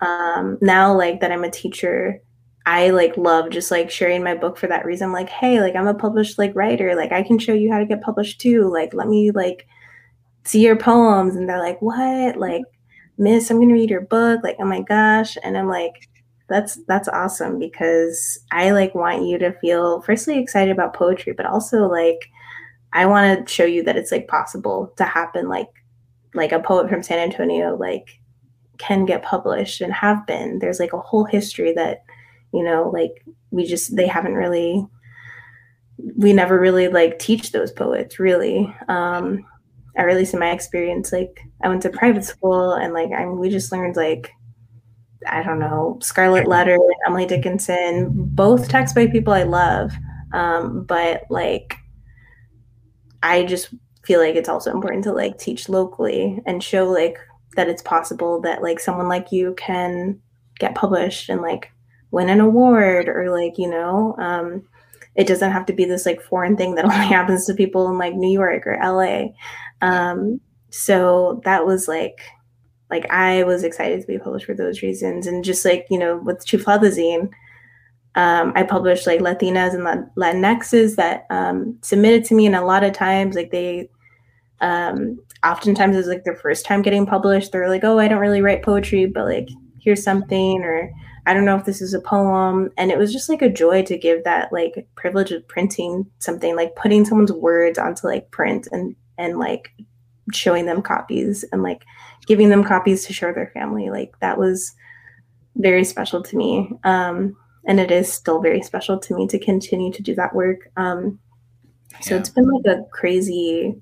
um, now like that I'm a teacher, I like love just like sharing my book for that reason. Like, hey, like I'm a published like writer, like I can show you how to get published too. Like, let me like see your poems. And they're like, what? Like, Miss, I'm going to read your book. Like, oh my gosh. And I'm like, that's, that's awesome, because I like want you to feel firstly excited about poetry, but also like, I want to show you that it's like possible to happen. Like, like a poet from San Antonio, like can get published and have been. There's like a whole history that, you know, like we just, they haven't really, we never really like teach those poets really. Um, Or at least in my experience, like I went to private school and like I we just learned like, I don't know, Scarlet Letter, Emily Dickinson, both texts by people I love. Um, but like, I just feel like it's also important to like teach locally and show like that it's possible that like someone like you can get published and like win an award or like, you know, um, it doesn't have to be this like foreign thing that only happens to people in like New York or L A. Um, so that was like, like I was excited to be published for those reasons. And just like, you know, with Chiflada Zine, um, I published like Latinas and Latinxes that um, submitted to me. And a lot of times, like they, um, oftentimes it was like their first time getting published. They're like, oh, I don't really write poetry, but like, here's something, or I don't know if this is a poem. And it was just like a joy to give that like privilege of printing something, like putting someone's words onto like print and, and like showing them copies and like giving them copies to show their family. Like that was very special to me. Um, and it is still very special to me to continue to do that work. Um, so yeah. It's been like a crazy,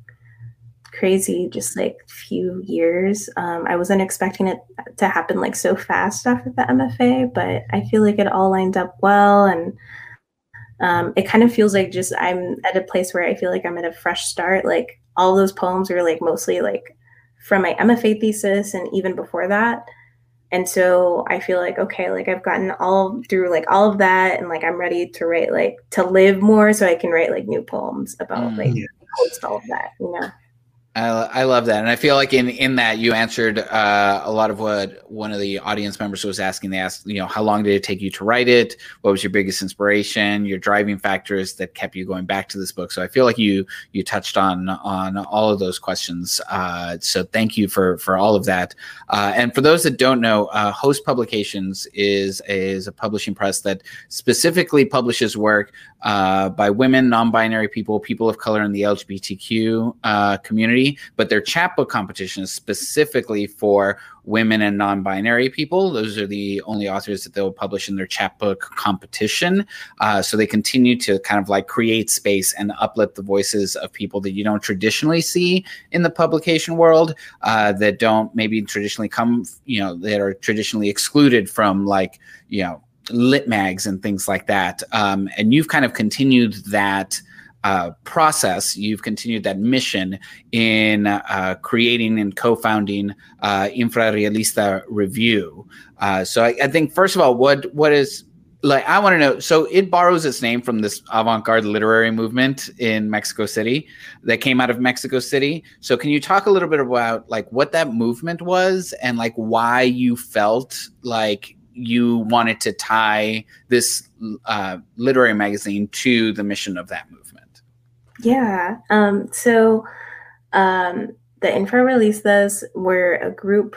crazy, just like few years. Um, I wasn't expecting it to happen like so fast after the M F A, but I feel like it all lined up well. And um, it kind of feels like just, I'm at a place where I feel like I'm at a fresh start. Like all those poems were like mostly like from my M F A thesis and even before that. And so I feel like, okay, like I've gotten all through like all of that. And like, I'm ready to write, like to live more so I can write like new poems about mm, like yeah. all of that, you know? I love that. And I feel like in, in that you answered uh, a lot of what one of the audience members was asking. They asked, you know, how long did it take you to write it? What was your biggest inspiration, your driving factors that kept you going back to this book? So I feel like you you touched on on all of those questions. Uh, so thank you for for all of that. Uh, and for those that don't know, uh, Host Publications is, is a publishing press that specifically publishes work uh, by women, non-binary people, people of color in the L G B T Q uh, community. community, but their chapbook competition is specifically for women and non-binary people. Those are the only authors that they'll publish in their chapbook competition. Uh, so they continue to kind of like create space and uplift the voices of people that you don't traditionally see in the publication world, uh, that don't maybe traditionally come, you know, that are traditionally excluded from like, you know, lit mags and things like that. Um, and you've kind of continued that Uh, process, you've continued that mission in uh, creating and co-founding uh, Infrarrealista Review. Uh, so I, I think, first of all, what what is, like, I want to know, so it borrows its name from this avant-garde literary movement in Mexico City that came out of Mexico City. So can you talk a little bit about, like, what that movement was and, like, why you felt like you wanted to tie this uh, literary magazine to the mission of that movement? Yeah. Um, so um, the Infrarrealistas were a group,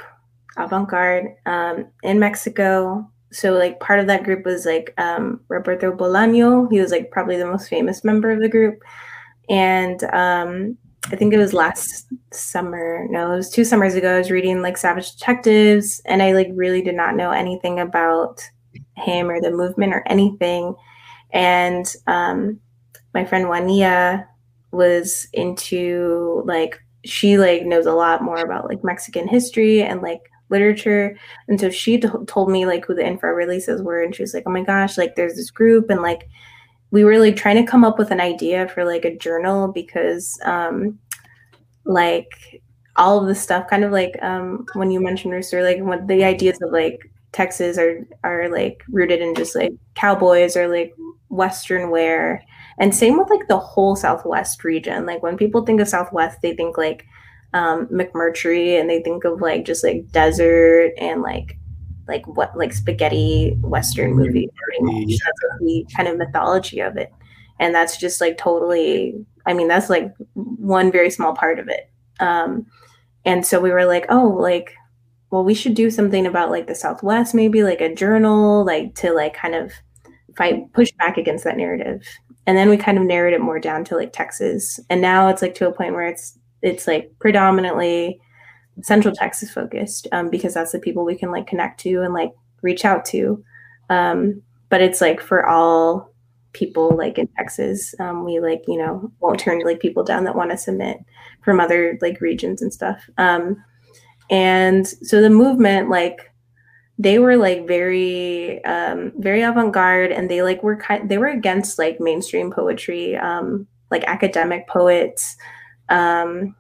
avant-garde, um, in Mexico. So like part of that group was like um, Roberto Bolaño. He was like probably the most famous member of the group. And um, I think it was last summer. No, it was two summers ago. I was reading like Savage Detectives, and I like really did not know anything about him or the movement or anything. And um, my friend Juanilla was into, like, she, like, knows a lot more about, like, Mexican history and, like, literature. And so she t- told me, like, who the Infrarrealistas were. And she was like, oh, my gosh, like, there's this group. And, like, we were, like, trying to come up with an idea for, like, a journal because, um, like, all of the stuff kind of, like, um, when you mentioned Rooster, like, what the ideas of, like, Texas are, are, like, rooted in just, like, cowboys or, like, Western wear. And same with like the whole Southwest region. Like when people think of Southwest, they think like um, McMurtry, and they think of like just like desert and like like what like spaghetti Western movie. That's like the kind of mythology of it, and that's just like totally. I mean, that's like one very small part of it. Um, and so we were like, oh, like well, we should do something about like the Southwest, maybe like a journal, like to like kind of fight, push back against that narrative. And then we kind of narrowed it more down to like Texas. And now it's like to a point where it's, it's like predominantly Central Texas focused, um, because that's the people we can like connect to and like reach out to. Um, but it's like for all people like in Texas, um, we like, you know, won't turn like people down that want to submit from other like regions and stuff. Um, and so the movement, like, they were like very, um, very avant-garde, and they like were kind. They were against like mainstream poetry, um, like academic poets, um,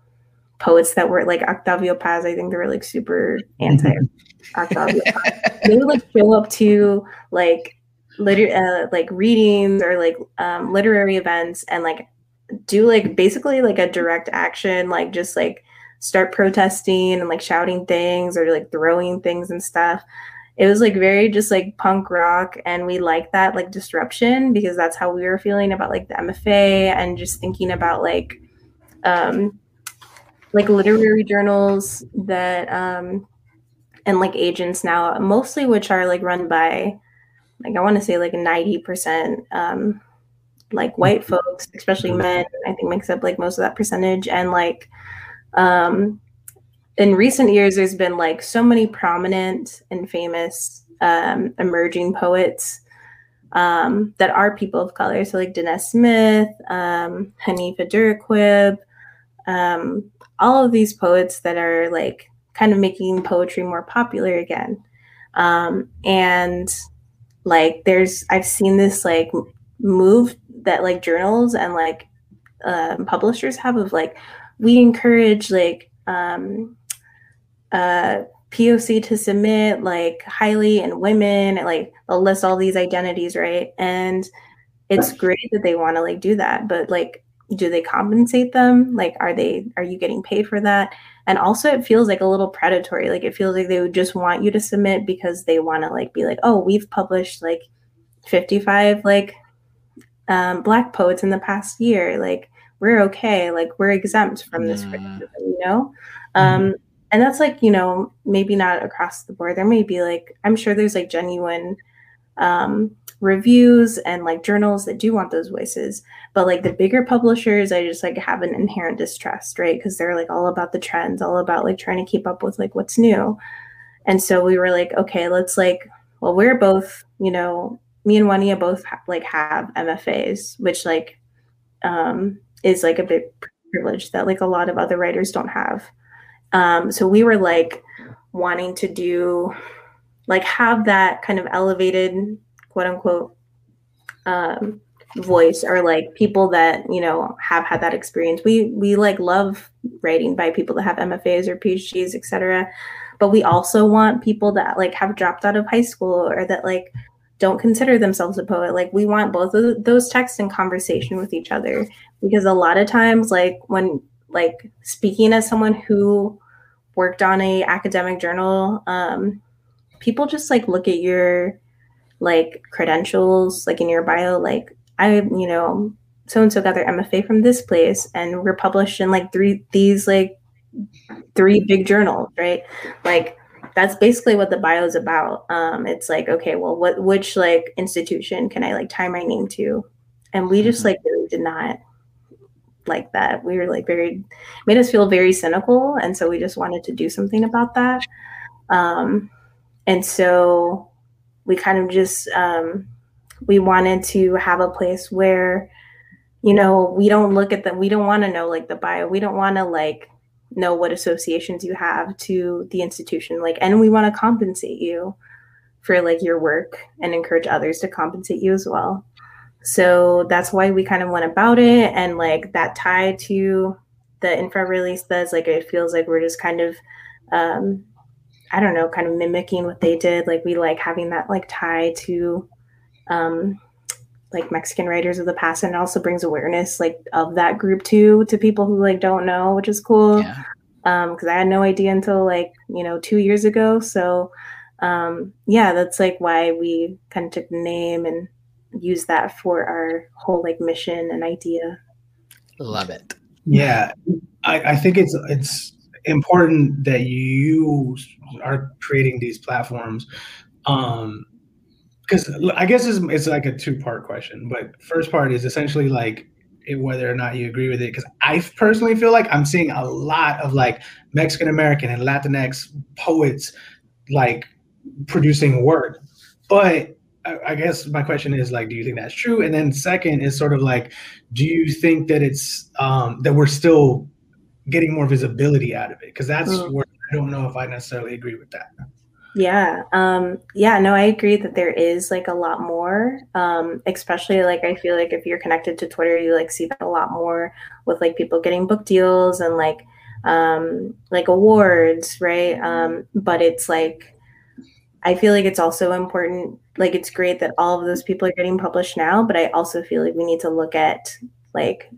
poets that were like Octavio Paz. I think they were like super anti-Octavio Paz. They would like show up to like liter- uh, like readings or like um, literary events and like do like basically like a direct action, like just like start protesting and like shouting things or like throwing things and stuff. It was like very just like punk rock, and we like that like disruption because that's how we were feeling about like the M F A and just thinking about like um like literary journals that um and like agents now, mostly which are like run by like I want to say like ninety percent um like white folks, especially men, I think makes up like most of that percentage. And like Um, in recent years, there's been like so many prominent and famous um, emerging poets um, that are people of color. So like Dinesh Smith, um, Hanifa Durquib, um, all of these poets that are like kind of making poetry more popular again. Um, and like there's, I've seen this like move that like journals and like um, publishers have of like, we encourage like um, uh, P O C to submit like highly, and women, and like they'll list all these identities, right? And it's great that they want to like do that, but like, do they compensate them? Like, are they, are you getting paid for that? And also it feels like a little predatory. Like it feels like they would just want you to submit because they want to like be like, oh, we've published like fifty-five like um, Black poets in the past year. Like, we're okay, like we're exempt from this, yeah. you know? Um, and that's like, you know, maybe not across the board. There may be like, I'm sure there's like genuine um, reviews and like journals that do want those voices. But like the bigger publishers, I just like have an inherent distrust, right? Because they're like all about the trends, all about like trying to keep up with like what's new. And so we were like, okay, let's like, well, we're both, you know, me and Juanilla both ha- like have M F As, which like um, is like a big privilege that like a lot of other writers don't have. Um, so we were like wanting to do, like have that kind of elevated, quote unquote, um, voice, or like people that, you know, have had that experience. We, we like love writing by people that have M F As or P H Ds, et cetera. But we also want people that like have dropped out of high school or that like don't consider themselves a poet. Like we want both of those texts in conversation with each other, because a lot of times, like when like speaking as someone who worked on a academic journal, um, people just like look at your like credentials, like in your bio, like I, you know, so-and-so got their M F A from this place and we're published in like three, these like three big journals, right? Like that's basically what the bio is about. Um, it's like, okay, well, what, which like institution can I like tie my name to? And we just like really did not like that. We were like very, made us feel very cynical. And so we just wanted to do something about that. Um, and so we kind of just, um, we wanted to have a place where, you know, we don't look at them. We don't want to know like the bio. We don't want to like know what associations you have to the institution. Like, and we want to compensate you for like your work and encourage others to compensate you as well. So that's why we kind of went about it. And like that tie to the Infrarrealista, like it feels like we're just kind of, um, I don't know, kind of mimicking what they did. Like we like having that like tie to um, like Mexican writers of the past, and it also brings awareness like of that group too, to people who like don't know, which is cool. Yeah. Um, 'cause I had no idea until like, you know, two years ago. So um, yeah, that's like why we kind of took the name and use that for our whole like mission and idea. Love it. Yeah. I, I think it's, it's, important that you are creating these platforms, um because I guess it's, it's like a two-part question, but first part is essentially like whether or not you agree with it, because I personally feel like I'm seeing a lot of like Mexican American and Latinx poets like producing work, but I guess my question is like, do you think that's true? And then second is sort of like, do you think that it's um that we're still getting more visibility out of it? Because that's mm. where I don't know if I necessarily agree with that. Yeah. Um, yeah, no, I agree that there is like a lot more, um, especially like I feel like if you're connected to Twitter, you like see that a lot more with like people getting book deals and like um, like awards, right? Um, but it's like, I feel like it's also important, like it's great that all of those people are getting published now, but I also feel like we need to look at like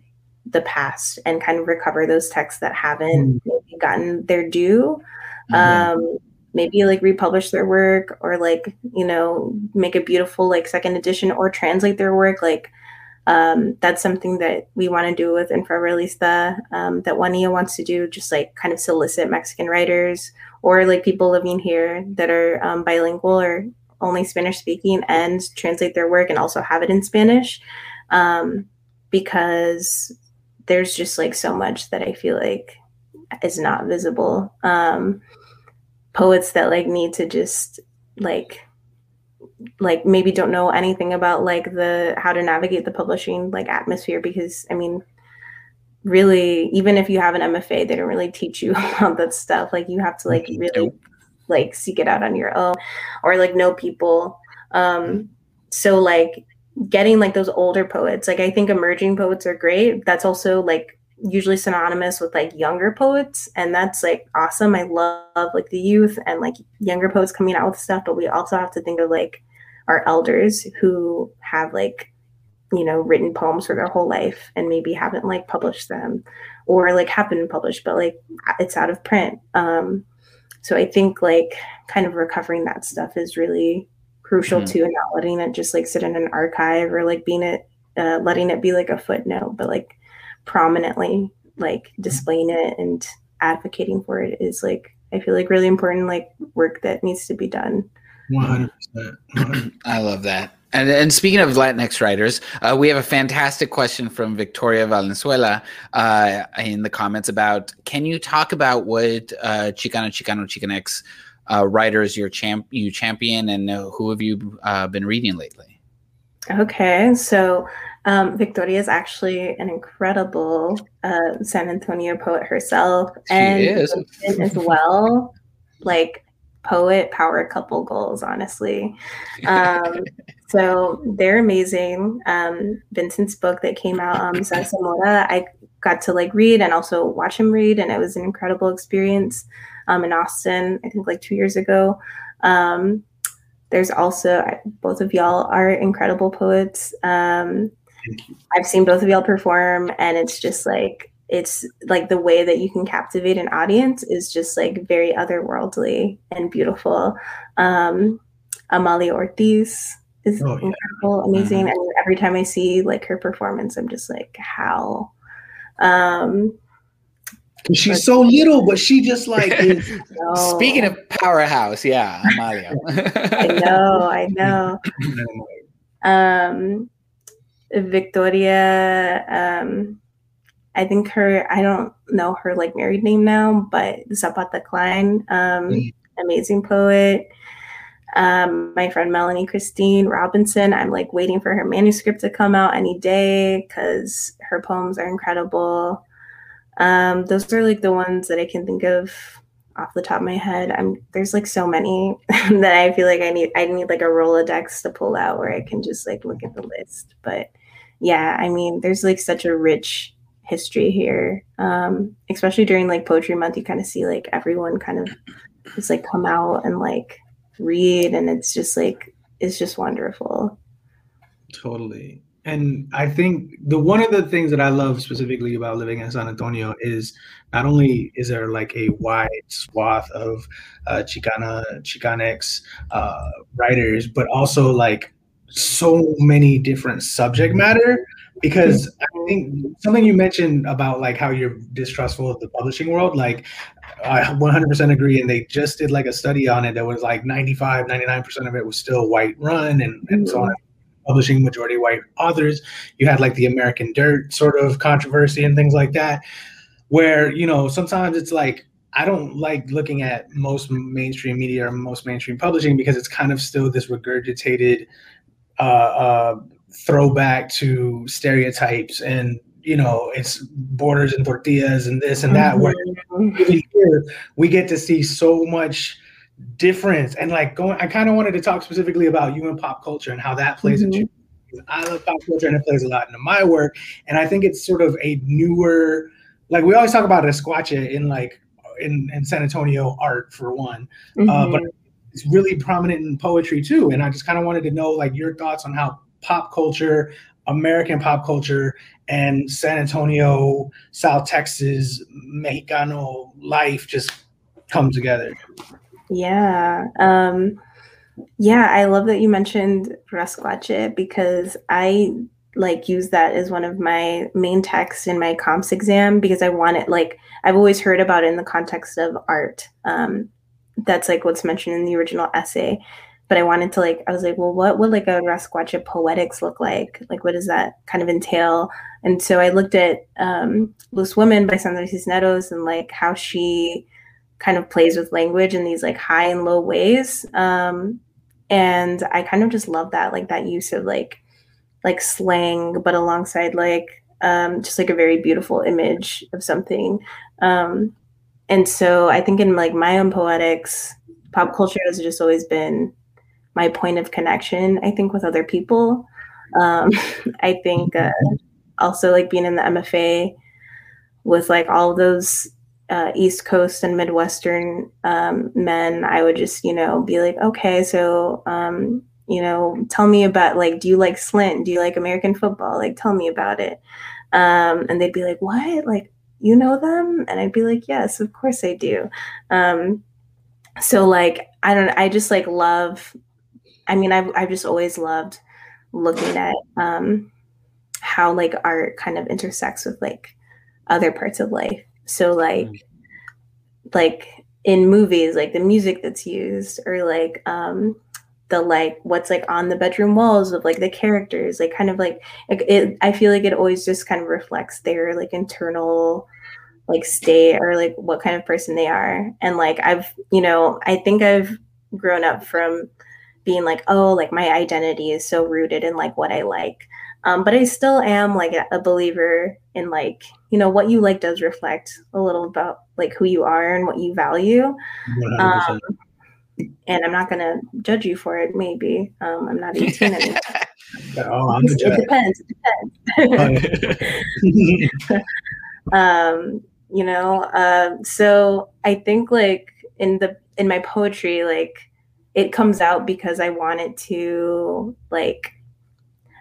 the past and kind of recover those texts that haven't maybe gotten their due, um, mm-hmm. maybe like republish their work, or like, you know, make a beautiful like second edition or translate their work. Like um, that's something that we want to do with Infrarrealista, um, that Juanilla wants to do, just like kind of solicit Mexican writers or like people living here that are um, bilingual or only Spanish speaking and translate their work and also have it in Spanish, um, because there's just like so much that I feel like is not visible. Um, poets that like need to just like, like maybe don't know anything about like the, how to navigate the publishing like atmosphere, because I mean, really, even if you have an M F A, they don't really teach you about that stuff. Like you have to like really like seek it out on your own, or like know people. Um, so like, getting like those older poets, like I think emerging poets are great. That's also like usually synonymous with like younger poets, and that's like awesome. I love like the youth and like younger poets coming out with stuff, but we also have to think of like our elders who have like, you know, written poems for their whole life and maybe haven't like published them, or like have been published but like it's out of print. Um so I think like kind of recovering that stuff is really crucial mm-hmm. too, and not letting it just like sit in an archive, or like being it, uh, letting it be like a footnote, but like prominently like displaying it and advocating for it is like, I feel like really important like work that needs to be done. one hundred percent that. I love that. And, and speaking of Latinx writers, uh, we have a fantastic question from Victoria Valenzuela uh, in the comments about, can you talk about what uh, Chicano, Chicano, Chicanx uh, writers your champ you champion, and uh, who have you uh, been reading lately? Okay, so um, Victoria is actually an incredible uh, San Antonio poet herself. She and is. As well, like poet power couple goals, honestly. Um, so they're amazing. Um, Vincent's book that came out, um, Sansamora, I got to like read and also watch him read, and it was an incredible experience um, in Austin, I think like two years ago. Um, there's also, both of y'all are incredible poets. Um, I've seen both of y'all perform, and it's just like, it's like the way that you can captivate an audience is just like very otherworldly and beautiful. Um, Amalia Ortiz is oh, incredible, yeah. amazing. Mm-hmm. And every time I see like her performance, I'm just like, how? Um, she's but, so little, but she just like, is, oh. Speaking of powerhouse. Yeah. Amalia. I know. I know. Um, Victoria, um, I think her, I don't know her like married name now, but Zapata Klein, um, mm. amazing poet. Um, my friend Melanie Christine Robinson, I'm like waiting for her manuscript to come out any day because her poems are incredible. Um, those are like the ones that I can think of off the top of my head. I'm there's like so many that I feel like I need, I need like a Rolodex to pull out where I can just like look at the list. But yeah, I mean, there's like such a rich history here, um especially during like Poetry Month. You kind of see like everyone kind of just like come out and like read, and it's just like it's just wonderful. Totally. And I think the one of the things that I love specifically about living in San Antonio is not only is there like a wide swath of uh Chicana, Chicanx uh writers, but also like so many different subject matter. Because I think something you mentioned about like how you're distrustful of the publishing world, like I one hundred percent agree. And they just did like a study on it that was like ninety-five, ninety-nine percent of it was still white run and, and so on. Publishing majority white authors. You had like the American Dirt sort of controversy and things like that, where, you know, sometimes it's like, I don't like looking at most mainstream media or most mainstream publishing because it's kind of still this regurgitated uh, uh, throwback to stereotypes and, you know, it's borders and tortillas and this and that, where here we get to see so much difference. And like going, I kind of wanted to talk specifically about you and pop culture and how that plays mm-hmm. into, I love pop culture and it plays a lot into my work. And I think it's sort of a newer, like we always talk about Rasquache in like, in, in San Antonio art for one, mm-hmm. uh, but it's really prominent in poetry too. And I just kind of wanted to know like your thoughts on how pop culture, American pop culture, and San Antonio, South Texas, Mexicano life just come together. Yeah. Um, yeah, I love that you mentioned Rasquache because I like use that as one of my main texts in my comps exam because I want it, like, I've always heard about it in the context of art. Um, that's like what's mentioned in the original essay. But I wanted to like, I was like, well, what would like a Rasquache poetics look like? Like, what does that kind of entail? And so I looked at um, Loose Women by Sandra Cisneros and like how she kind of plays with language in these like high and low ways. Um, and I kind of just love that, like that use of like, like slang, but alongside like um, just like a very beautiful image of something. Um, and so I think in like my own poetics, pop culture has just always been my point of connection, I think, with other people. Um, I think uh, also like being in the M F A with like all those uh, East Coast and Midwestern um, men, I would just, you know, be like, okay, so, um, you know, tell me about like, do you like Slint? Do you like American football? Like, tell me about it. Um, and they'd be like, what? Like, you know them? And I'd be like, yes, of course I do. Um, so like, I don't, I just like love, I mean, I've, I've just always loved looking at um, how like art kind of intersects with like other parts of life. So like, like in movies, like the music that's used or like um, the like what's like on the bedroom walls of like the characters, like kind of like it, it, I feel like it always just kind of reflects their like internal like state or like what kind of person they are. And like I've, you know, I think I've grown up from being like, oh, like my identity is so rooted in like what I like. Um, but I still am like a believer in like, you know, what you like does reflect a little about like who you are and what you value. Um, and I'm not going to judge you for it. Maybe um, I'm not eighteen anymore. Oh, I'm it, it depends. It depends. um, you know, uh, so I think like in the in my poetry, like it comes out because I wanted to like.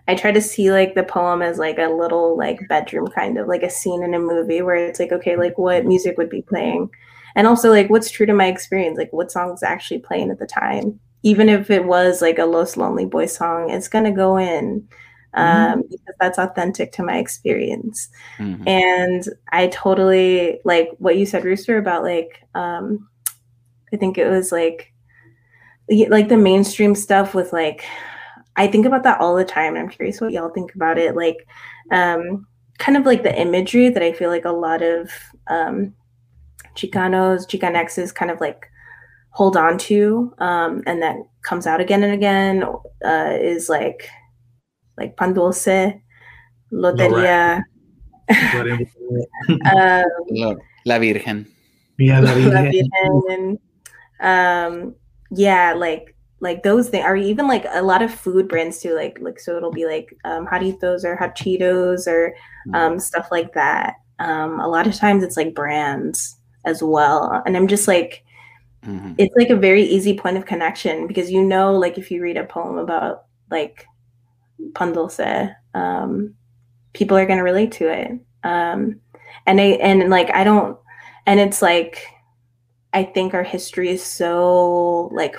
I try to see like the poem as like a little like bedroom, kind of like a scene in a movie where it's like, okay, like what music would be playing. And also like what's true to my experience, like what songs actually playing at the time. Even if it was like a Los Lonely Boys song, it's going to go in um, mm-hmm. because that's authentic to my experience. Mm-hmm. And I totally like what you said, Rooster, about like, um, I think it was like, like the mainstream stuff with like, I think about that all the time. And I'm curious what y'all think about it. Like, um, kind of like the imagery that I feel like a lot of um, Chicanos, Chicanexes kind of like hold on to, um, and that comes out again and again, uh, is like, like Pandulce, Loteria, um, no, La Virgen. Yeah, La Virgen. La Virgen and, um, yeah, like, like those things are even like a lot of food brands too. Like, like, so it'll be like, um, Jaritos or Hot Cheetos or, um, stuff like that. Um, a lot of times it's like brands as well. And I'm just like, mm-hmm. it's like a very easy point of connection because, you know, like if you read a poem about like Pandulce, um, people are going to relate to it. Um, and I, and like, I don't, and it's like, I think our history is so like,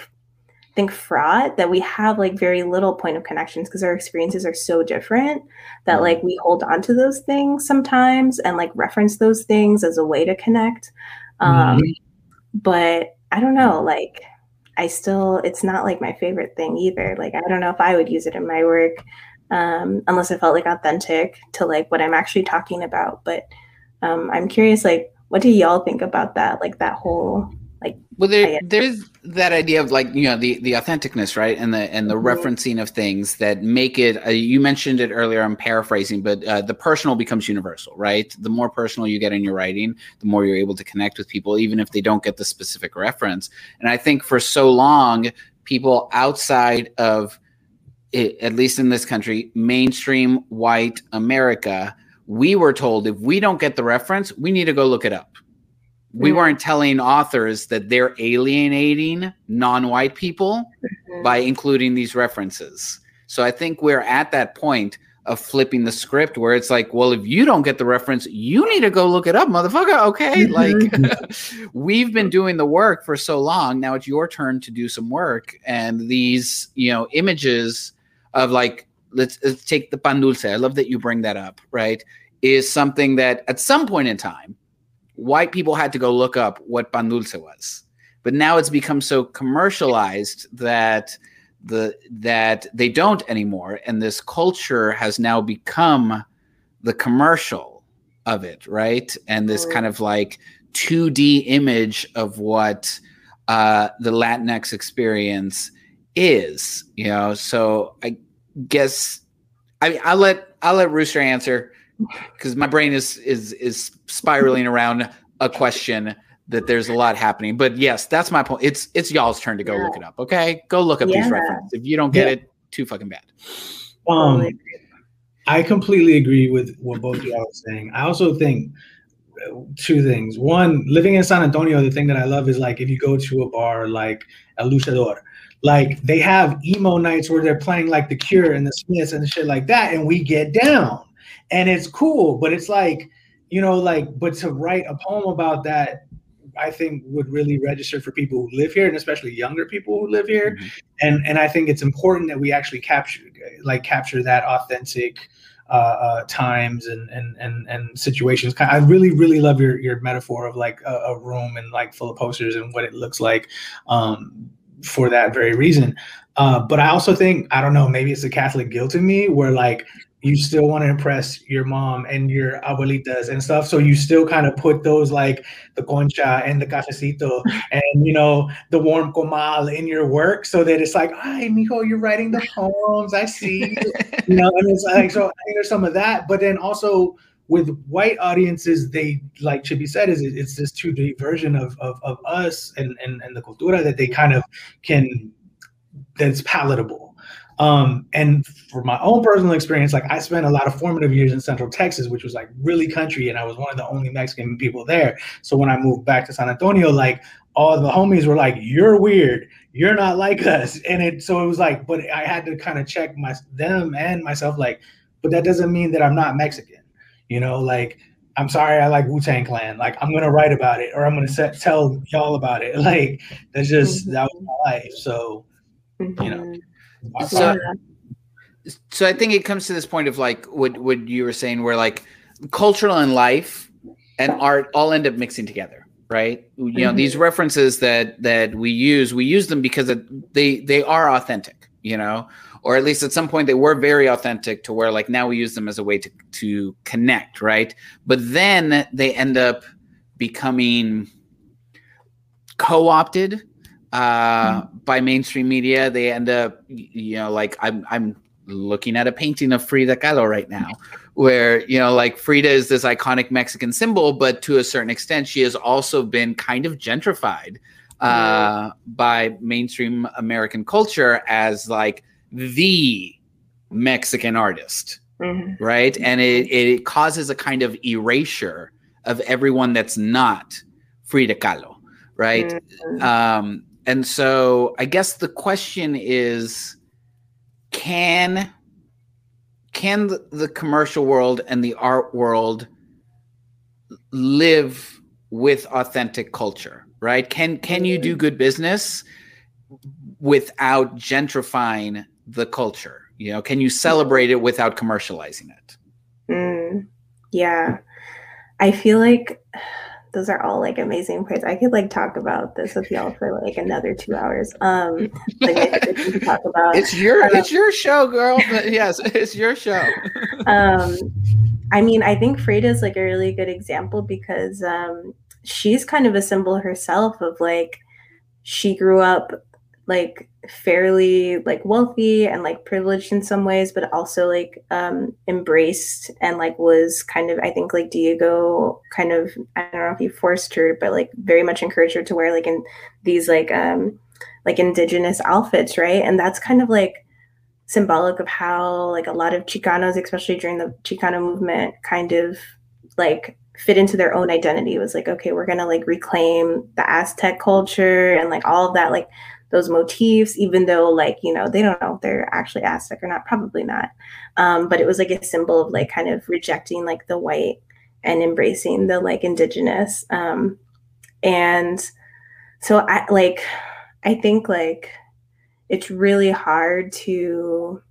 think fraught that we have like very little point of connections because our experiences are so different that like we hold on to those things sometimes and like reference those things as a way to connect. Um, mm-hmm. But I don't know, like I still, it's not like my favorite thing either. Like, I don't know if I would use it in my work um, unless it felt like authentic to like what I'm actually talking about. But um, I'm curious, like, what do y'all think about that? Like that whole Like, well, there, there's that idea of like, you know, the, the authenticness, right? And the and the mm-hmm. referencing of things that make it, uh, you mentioned it earlier, I'm paraphrasing, but uh, the personal becomes universal, right? The more personal you get in your writing, the more you're able to connect with people, even if they don't get the specific reference. And I think for so long, people outside of, it, at least in this country, mainstream white America, we were told if we don't get the reference, we need to go look it up. We weren't telling authors that they're alienating non-white people mm-hmm. by including these references. So I think we're at that point of flipping the script where it's like, well, if you don't get the reference, you need to go look it up, motherfucker. Okay. Mm-hmm. Like we've been doing the work for so long. Now it's your turn to do some work. And these, you know, images of like, let's, let's take the Pandulce. I love that you bring that up. Right. Is something that at some point in time, white people had to go look up what Pandulce was, but now it's become so commercialized that the that they don't anymore, and this culture has now become the commercial of it, right? And this kind of like two D image of what uh, the Latinx experience is, you know. So I guess I, I'll let I'll let Rooster answer. Because my brain is is is spiraling around a question that there's a lot happening, but yes, that's my point. It's it's y'all's turn to go yeah. look it up. Okay, go look up yeah. these references. If you don't get yeah. it, too fucking bad. Um, I completely agree with what both y'all are saying. I also think two things. One, living in San Antonio, the thing that I love is like if you go to a bar like El Luchador. Like they have emo nights where they're playing like The Cure and The Smiths and shit like that, and we get down. And it's cool, but it's like, you know, like, but to write a poem about that, I think would really register for people who live here and especially younger people who live here. Mm-hmm. And and I think it's important that we actually capture, like capture that authentic uh, uh, times and, and, and, and situations. I really, really love your, your metaphor of like a, a room and like full of posters and what it looks like. Um, for that very reason. Uh, but I also think, I don't know, maybe it's the Catholic guilt in me where like you still want to impress your mom and your abuelitas and stuff. So you still kind of put those like the concha and the cafecito and, you know, the warm comal in your work so that it's like, ay, mijo, you're writing the poems. I see. You know, and it's like, so I think there's some of that. But then also with white audiences, they, like Chibi said, is it, it's this two D version of, of, of us and, and, and the cultura that they kind of can, that's palatable. Um, and for my own personal experience, like I spent a lot of formative years in Central Texas, which was like really country. And I was one of the only Mexican people there. So when I moved back to San Antonio, like all the homies were like, you're weird. You're not like us. And it, so it was like, but I had to kind of check my, them and myself, like, but that doesn't mean that I'm not Mexican, you know, like, I'm sorry, I like Wu-Tang Clan. Like, I'm going to write about it or I'm going to tell y'all about it. Like, that's just, that was my life. So, you know. So, so I think it comes to this point of like what, what you were saying where like cultural and life and art all end up mixing together, right? You know, mm-hmm. these references that that we use, we use them because they, they are authentic, you know, or at least at some point they were very authentic to where like now we use them as a way to, to connect, right? But then they end up becoming co-opted Uh, mm-hmm. by mainstream media. They end up, you know, like I'm, I'm looking at a painting of Frida Kahlo right now where, you know, like Frida is this iconic Mexican symbol, but to a certain extent, she has also been kind of gentrified uh, mm-hmm. by mainstream American culture as like the Mexican artist, mm-hmm. right? And it, it causes a kind of erasure of everyone that's not Frida Kahlo, right? Mm-hmm. Um, And so I guess the question is, can can the commercial world and the art world live with authentic culture, right? Can can you do good business without gentrifying the culture? You know, can you celebrate it without commercializing it? Mm, yeah, I feel like... those are all like amazing points. I could like talk about this with y'all for like another two hours. Um, like I could talk about it's your it's your show, girl. But yes, it's your show. um, I mean, I think Frida is like a really good example because um, she's kind of a symbol herself of like she grew up like fairly like wealthy and like privileged in some ways, but also like um embraced and like was kind of, I think like Diego kind of, I don't know if he forced her, but like very much encouraged her to wear like in these like um like indigenous outfits, right? And that's kind of like symbolic of how like a lot of Chicanos, especially during the Chicano movement, kind of like fit into their own identity. It was like, okay, we're gonna like reclaim the Aztec culture and like all of that, like those motifs, even though like, you know, they don't know if they're actually Aztec or not, probably not. Um, but it was like a symbol of like kind of rejecting like the white and embracing the like indigenous. Um, and so I like, I think like, it's really hard to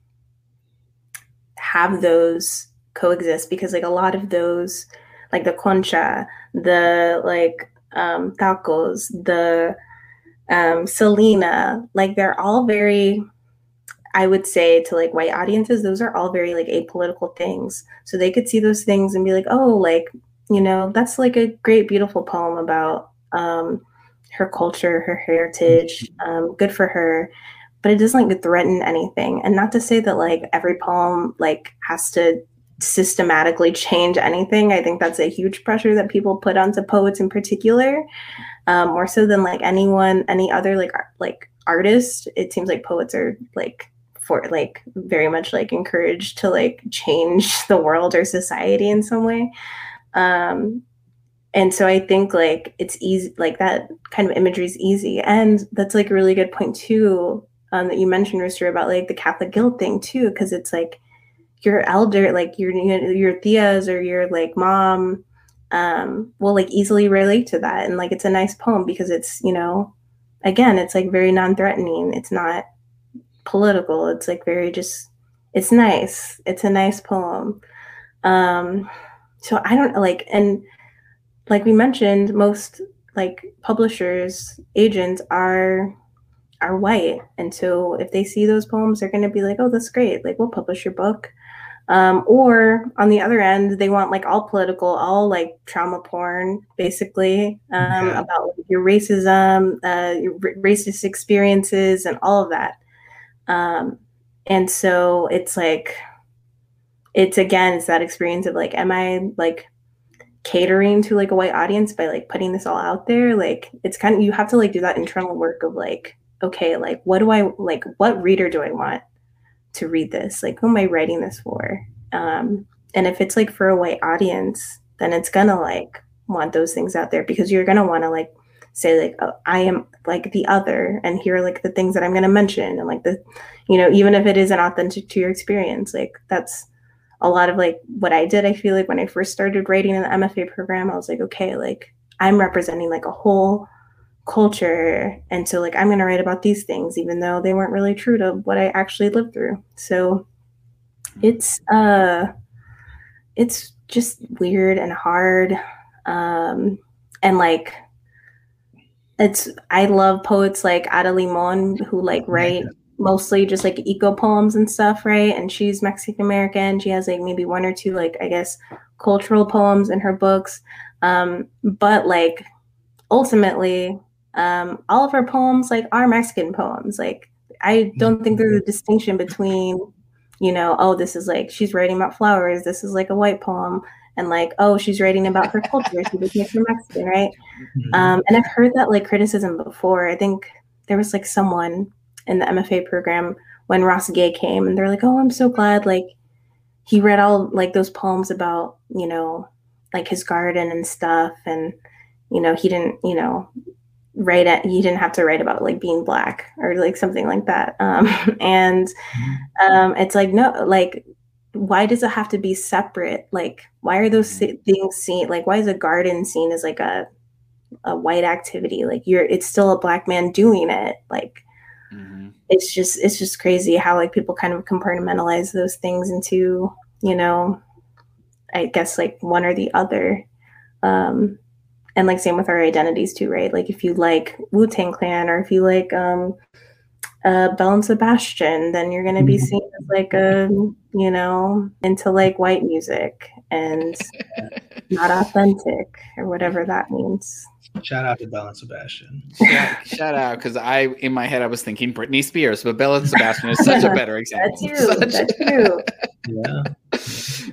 have those coexist because like a lot of those, like the concha, the like um, tacos, the, Um, Selena, like they're all very, I would say to like white audiences, those are all very like apolitical things. So they could see those things and be like, oh, like, you know, that's like a great, beautiful poem about um, her culture, her heritage, um, good for her. But it doesn't like threaten anything. And not to say that like every poem like has to systematically change anything. I think that's a huge pressure that people put onto poets in particular, um, more so than like anyone, any other like like artist. It seems like poets are like for like very much like encouraged to like change the world or society in some way. Um, and so I think like it's easy, like that kind of imagery is easy, and that's like a really good point too um, that you mentioned, Rooster, about like the Catholic guilt thing too, because it's like your elder, like your your tias or your like mom um, will like easily relate to that. And like, it's a nice poem because it's, you know, again, it's like very non-threatening. It's not political. It's like very just, it's nice. It's a nice poem. Um, so I don't like, and like we mentioned, most like publishers, agents are are white. And so if they see those poems, they're going to be like, oh, that's great. Like, we'll publish your book. Um, or on the other end, they want like all political, all like trauma porn, basically, um, mm-hmm. about like, your racism, uh, your r- racist experiences and all of that. Um, and so it's like, it's again, it's that experience of like, am I like catering to like a white audience by like putting this all out there? Like, it's kind of, you have to like do that internal work of like, okay, like, what do I, like, what reader do I want to read this? Like, who am I writing this for? Um, and if it's like for a white audience, then it's gonna like want those things out there, because you're gonna want to like say like, oh, I am like the other, and here are like the things that I'm gonna mention, and like the, you know, even if it isn't authentic to your experience, like that's a lot of like what I did. I feel like when I first started writing in the M F A program, I was like, okay, like I'm representing like a whole culture. And so like, I'm going to write about these things, even though they weren't really true to what I actually lived through. So it's, uh, it's just weird and hard. Um, and like, it's, I love poets like Ada Limon, who like write mostly just like eco poems and stuff, right? And she's Mexican American. She has like maybe one or two, like, I guess, cultural poems in her books. Um, but like, ultimately, um, all of her poems like are Mexican poems. Like, I don't think there's a distinction between, you know, oh, this is like, she's writing about flowers, this is like a white poem, and like, oh, she's writing about her culture, she became Mexican, right? Um, and I've heard that like criticism before. I think there was like someone in the M F A program when Ross Gay came, and they're like, oh, I'm so glad like he read all like those poems about, you know, like his garden and stuff, and you know, he didn't, you know, write it, he didn't have to write about like being black or like something like that. Um, and um, it's like, no, like, why does it have to be separate? Like, why are those things seen? Like, why is a garden seen as like a, a white activity? Like you're, it's still a black man doing it. Like, mm-hmm. it's just, it's just crazy how like people kind of compartmentalize those things into, you know, I guess like one or the other. Um, And like same with our identities too, right? Like if you like Wu-Tang Clan, or if you like um, uh, Belle and Sebastian, then you're gonna be seen as like a, you know, into like white music and not authentic or whatever that means. Shout out to Belle and Sebastian. Shout, shout out, because I in my head I was thinking Britney Spears, but Belle and Sebastian is such a better example. That's you. Such... That's you. Yeah.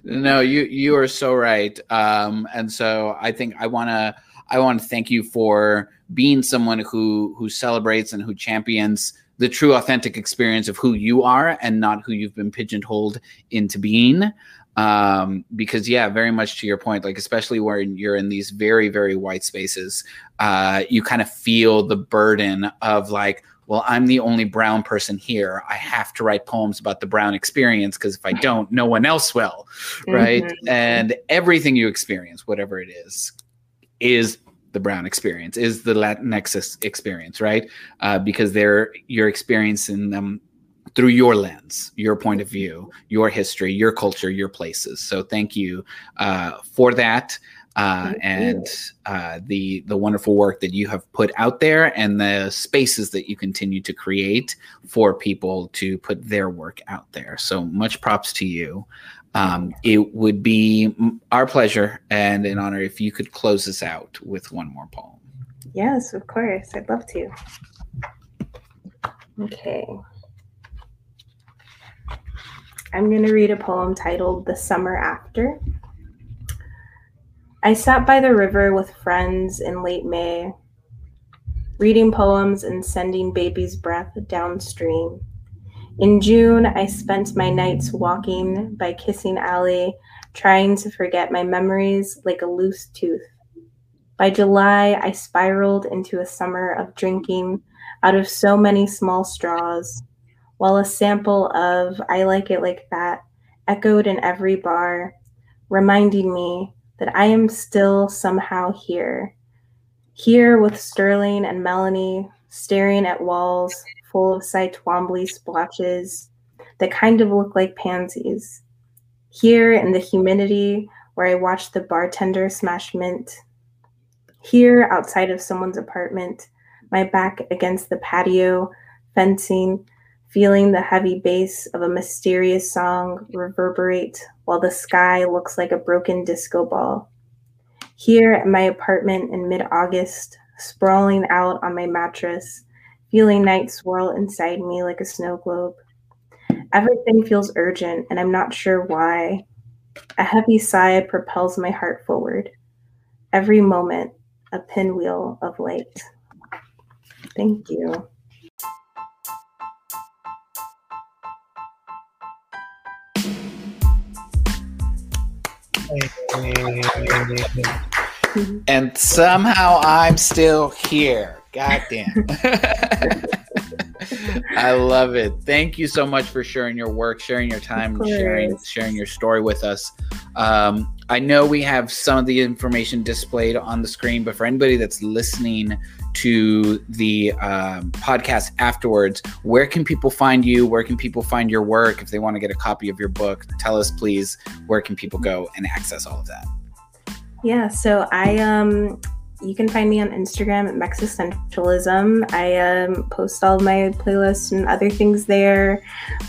No, you you are so right, um, and so I think I wanna. I want to thank you for being someone who who celebrates and who champions the true authentic experience of who you are and not who you've been pigeonholed into being. Um, because yeah, very much to your point, like especially when you're in these very, very white spaces, uh, you kind of feel the burden of like, well, I'm the only brown person here. I have to write poems about the brown experience, because if I don't, no one else will, right? Mm-hmm. And everything you experience, whatever it is, is the brown experience, is the Latinx experience, right? Uh, because they're you're experiencing them through your lens, your point of view, your history, your culture, your places. So thank you uh, for that uh, and uh, the the wonderful work that you have put out there, and the spaces that you continue to create for people to put their work out there. So much props to you. Um, it would be our pleasure and an honor if you could close us out with one more poem. Yes, of course. I'd love to. Okay. I'm going to read a poem titled The Summer After. I sat by the river with friends in late May, reading poems and sending baby's breath downstream. In June, I spent my nights walking by Kissing Alley, trying to forget my memories like a loose tooth. By July, I spiraled into a summer of drinking out of so many small straws, while a sample of I Like It Like That echoed in every bar, reminding me that I am still somehow here. Here with Sterling and Melanie, staring at walls full of Cy Twombly splotches that kind of look like pansies. Here in the humidity where I watched the bartender smash mint. Here outside of someone's apartment, my back against the patio, fencing, feeling the heavy bass of a mysterious song reverberate while the sky looks like a broken disco ball. Here at my apartment in mid-August, sprawling out on my mattress, feeling night swirl inside me like a snow globe. Everything feels urgent, and I'm not sure why. A heavy sigh propels my heart forward. Every moment, a pinwheel of light. Thank you. And somehow I'm still here. Goddamn. I love it. Thank you so much for sharing your work, sharing your time, sharing sharing your story with us. Um, I know we have some of the information displayed on the screen, but for anybody that's listening to the um, podcast afterwards, where can people find you? Where can people find your work? If they want to get a copy of your book, tell us, please, where can people go and access all of that? Yeah, so I... Um... You can find me on Instagram at Mexicentrism. I um, post all of my playlists and other things there.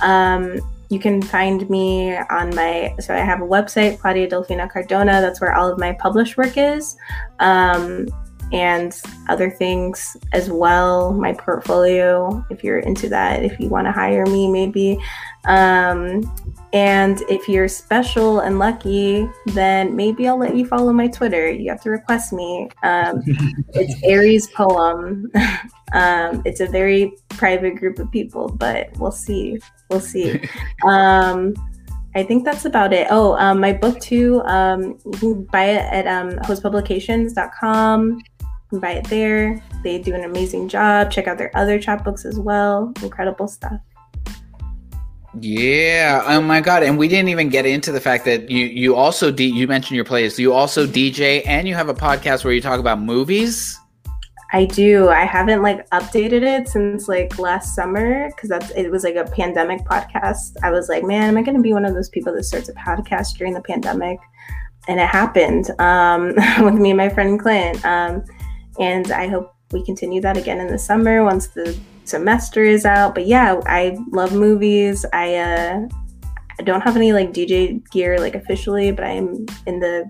Um, you can find me on my, so I have a website, Claudia Delfina Cardona. That's where all of my published work is. Um, and other things as well. My portfolio, if you're into that, if you want to hire me, maybe. Um, and if you're special and lucky, then maybe I'll let you follow my Twitter. You have to request me. Um, it's Aries Poem. um, it's a very private group of people, but we'll see. We'll see. Um, I think that's about it. Oh, um, my book too. Um, you can buy it at um, host publications dot com. You can buy it there. They do an amazing job. Check out their other chapbooks as well. Incredible stuff. Yeah. Oh my God. And we didn't even get into the fact that you, you also, D- you mentioned your playlist. You also D J and you have a podcast where you talk about movies. I do. I haven't like updated it since like last summer. Cause that's, it was like a pandemic podcast. I was like, man, am I going to be one of those people that starts a podcast during the pandemic? And it happened, um, with me and my friend Clint. Um, and I hope we continue that again in the summer once the semester is out. But yeah, I love movies. I uh I don't have any like D J gear like officially, but I'm in the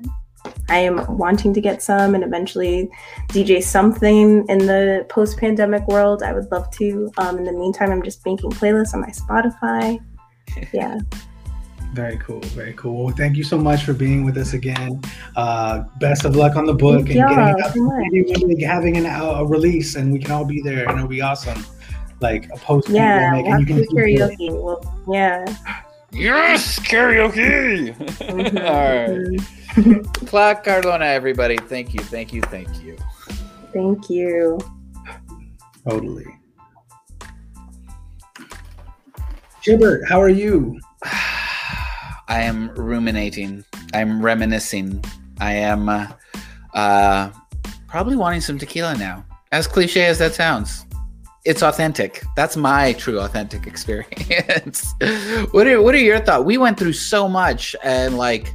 I am wanting to get some and eventually D J something in the post-pandemic world. I would love to. Um in the meantime, I'm just making playlists on my Spotify. Yeah. Very cool. Very cool. Thank you so much for being with us again. Uh, best of luck on the book Thank and getting it up, so and having an, uh, a release, and we can all be there, and it'll be awesome. Like a post. Yeah, we'll and you can karaoke. Well, yeah. Yes, karaoke. Mm-hmm. All right, Claude Cardona, everybody. Thank you. Thank you. Thank you. Thank you. Totally. Gilbert, how are you? I am ruminating. I'm reminiscing. I am uh, uh, probably wanting some tequila now. As cliche as that sounds, it's authentic. That's my true authentic experience. What are what are your thoughts? We went through so much, and like,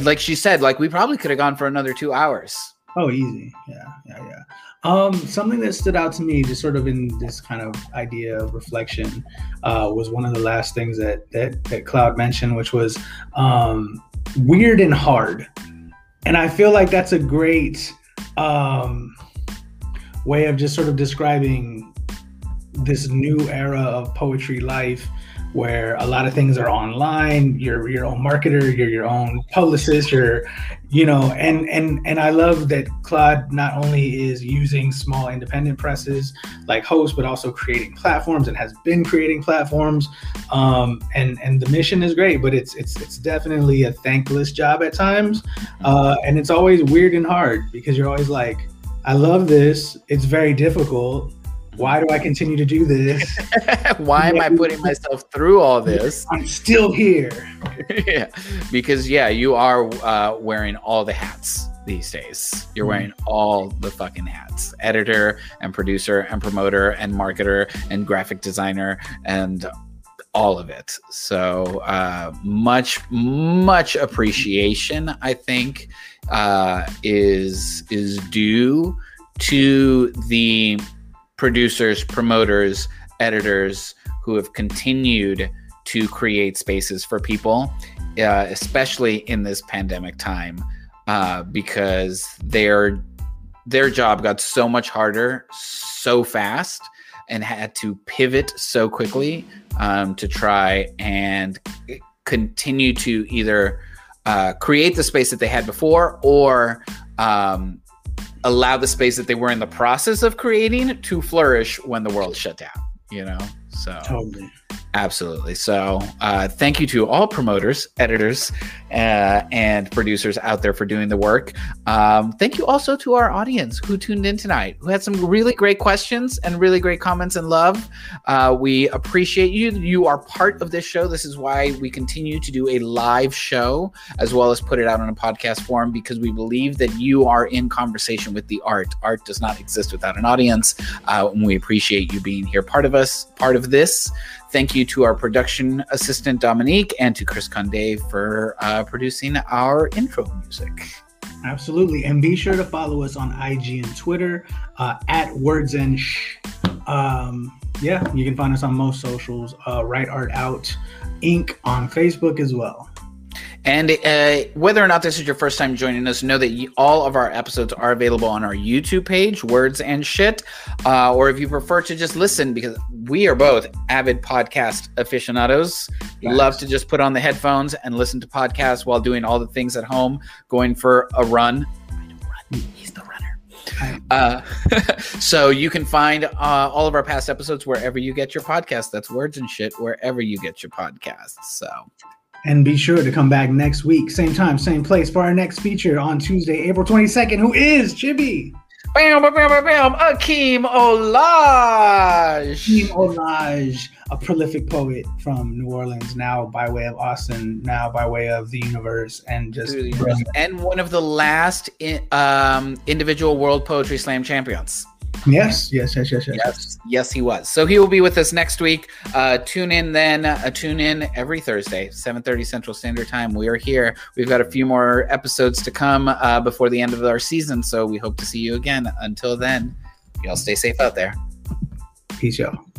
like she said, like we probably could have gone for another two hours. Oh, easy. Yeah, yeah, yeah. Um, something that stood out to me, just sort of in this kind of idea of reflection, uh, was one of the last things that that, that Claude mentioned, which was um, weird and hard. And I feel like that's a great um, way of just sort of describing this new era of poetry life, where a lot of things are online. You're your own marketer, you're your own publicist, you're, you know, and and and I love that Claude not only is using small independent presses like Host, but also creating platforms and has been creating platforms. Um, and and the mission is great, but it's it's it's definitely a thankless job at times, uh, and it's always weird and hard because you're always like, I love this. It's very difficult. Why do I continue to do this? Why am I putting myself through all this? I'm still here. Yeah, because yeah, you are uh, wearing all the hats these days. You're wearing all the fucking hats. Editor and producer and promoter and marketer and graphic designer and all of it. So uh, much, much appreciation, I think, uh, is is due to the producers, promoters, editors who have continued to create spaces for people, uh, especially in this pandemic time, uh, because their their job got so much harder so fast and had to pivot so quickly um, to try and continue to either uh, create the space that they had before or um, allow the space that they were in the process of creating to flourish when the world shut down, you know? So totally. Absolutely. So uh, thank you to all promoters, editors, uh, and producers out there for doing the work. Um, thank you also to our audience who tuned in tonight, who had some really great questions and really great comments and love. Uh, we appreciate you. You are part of this show. This is why we continue to do a live show as well as put it out on a podcast form, because we believe that you are in conversation with the art. Art does not exist without an audience. Uh, and we appreciate you being here, part of us, part of this. Thank you to our production assistant, Dominique, and to Chris Condé for uh, producing our intro music. Absolutely. And be sure to follow us on I G and Twitter, uh, at Words and Shh. Um, yeah, you can find us on most socials, uh, Write Art Out, Incorporated on Facebook as well. And uh, whether or not this is your first time joining us, know that you, all of our episodes are available on our YouTube page, Words and Shit. Uh, or if you prefer to just listen, because we are both avid podcast aficionados. Yes. Love to just put on the headphones and listen to podcasts while doing all the things at home, going for a run. I don't run. He's the runner. Uh, so you can find uh, all of our past episodes wherever you get your podcasts. That's Words and Shit, wherever you get your podcasts. So... And be sure to come back next week, same time, same place, for our next feature on Tuesday, April twenty-second, who is Chibi. Bam, bam, bam, bam, Akeem Olaj. Akeem Olaj, a prolific poet from New Orleans, now by way of Austin, now by way of the universe, and just brilliant. And one of the last in, um, individual World Poetry Slam champions. Yes, yes, yes, yes, yes, yes. Yes, he was. So he will be with us next week. Uh, tune in then. Uh, tune in every Thursday, seven thirty Central Standard Time. We are here. We've got a few more episodes to come uh, before the end of our season, so we hope to see you again. Until then, y'all stay safe out there. Peace, y'all.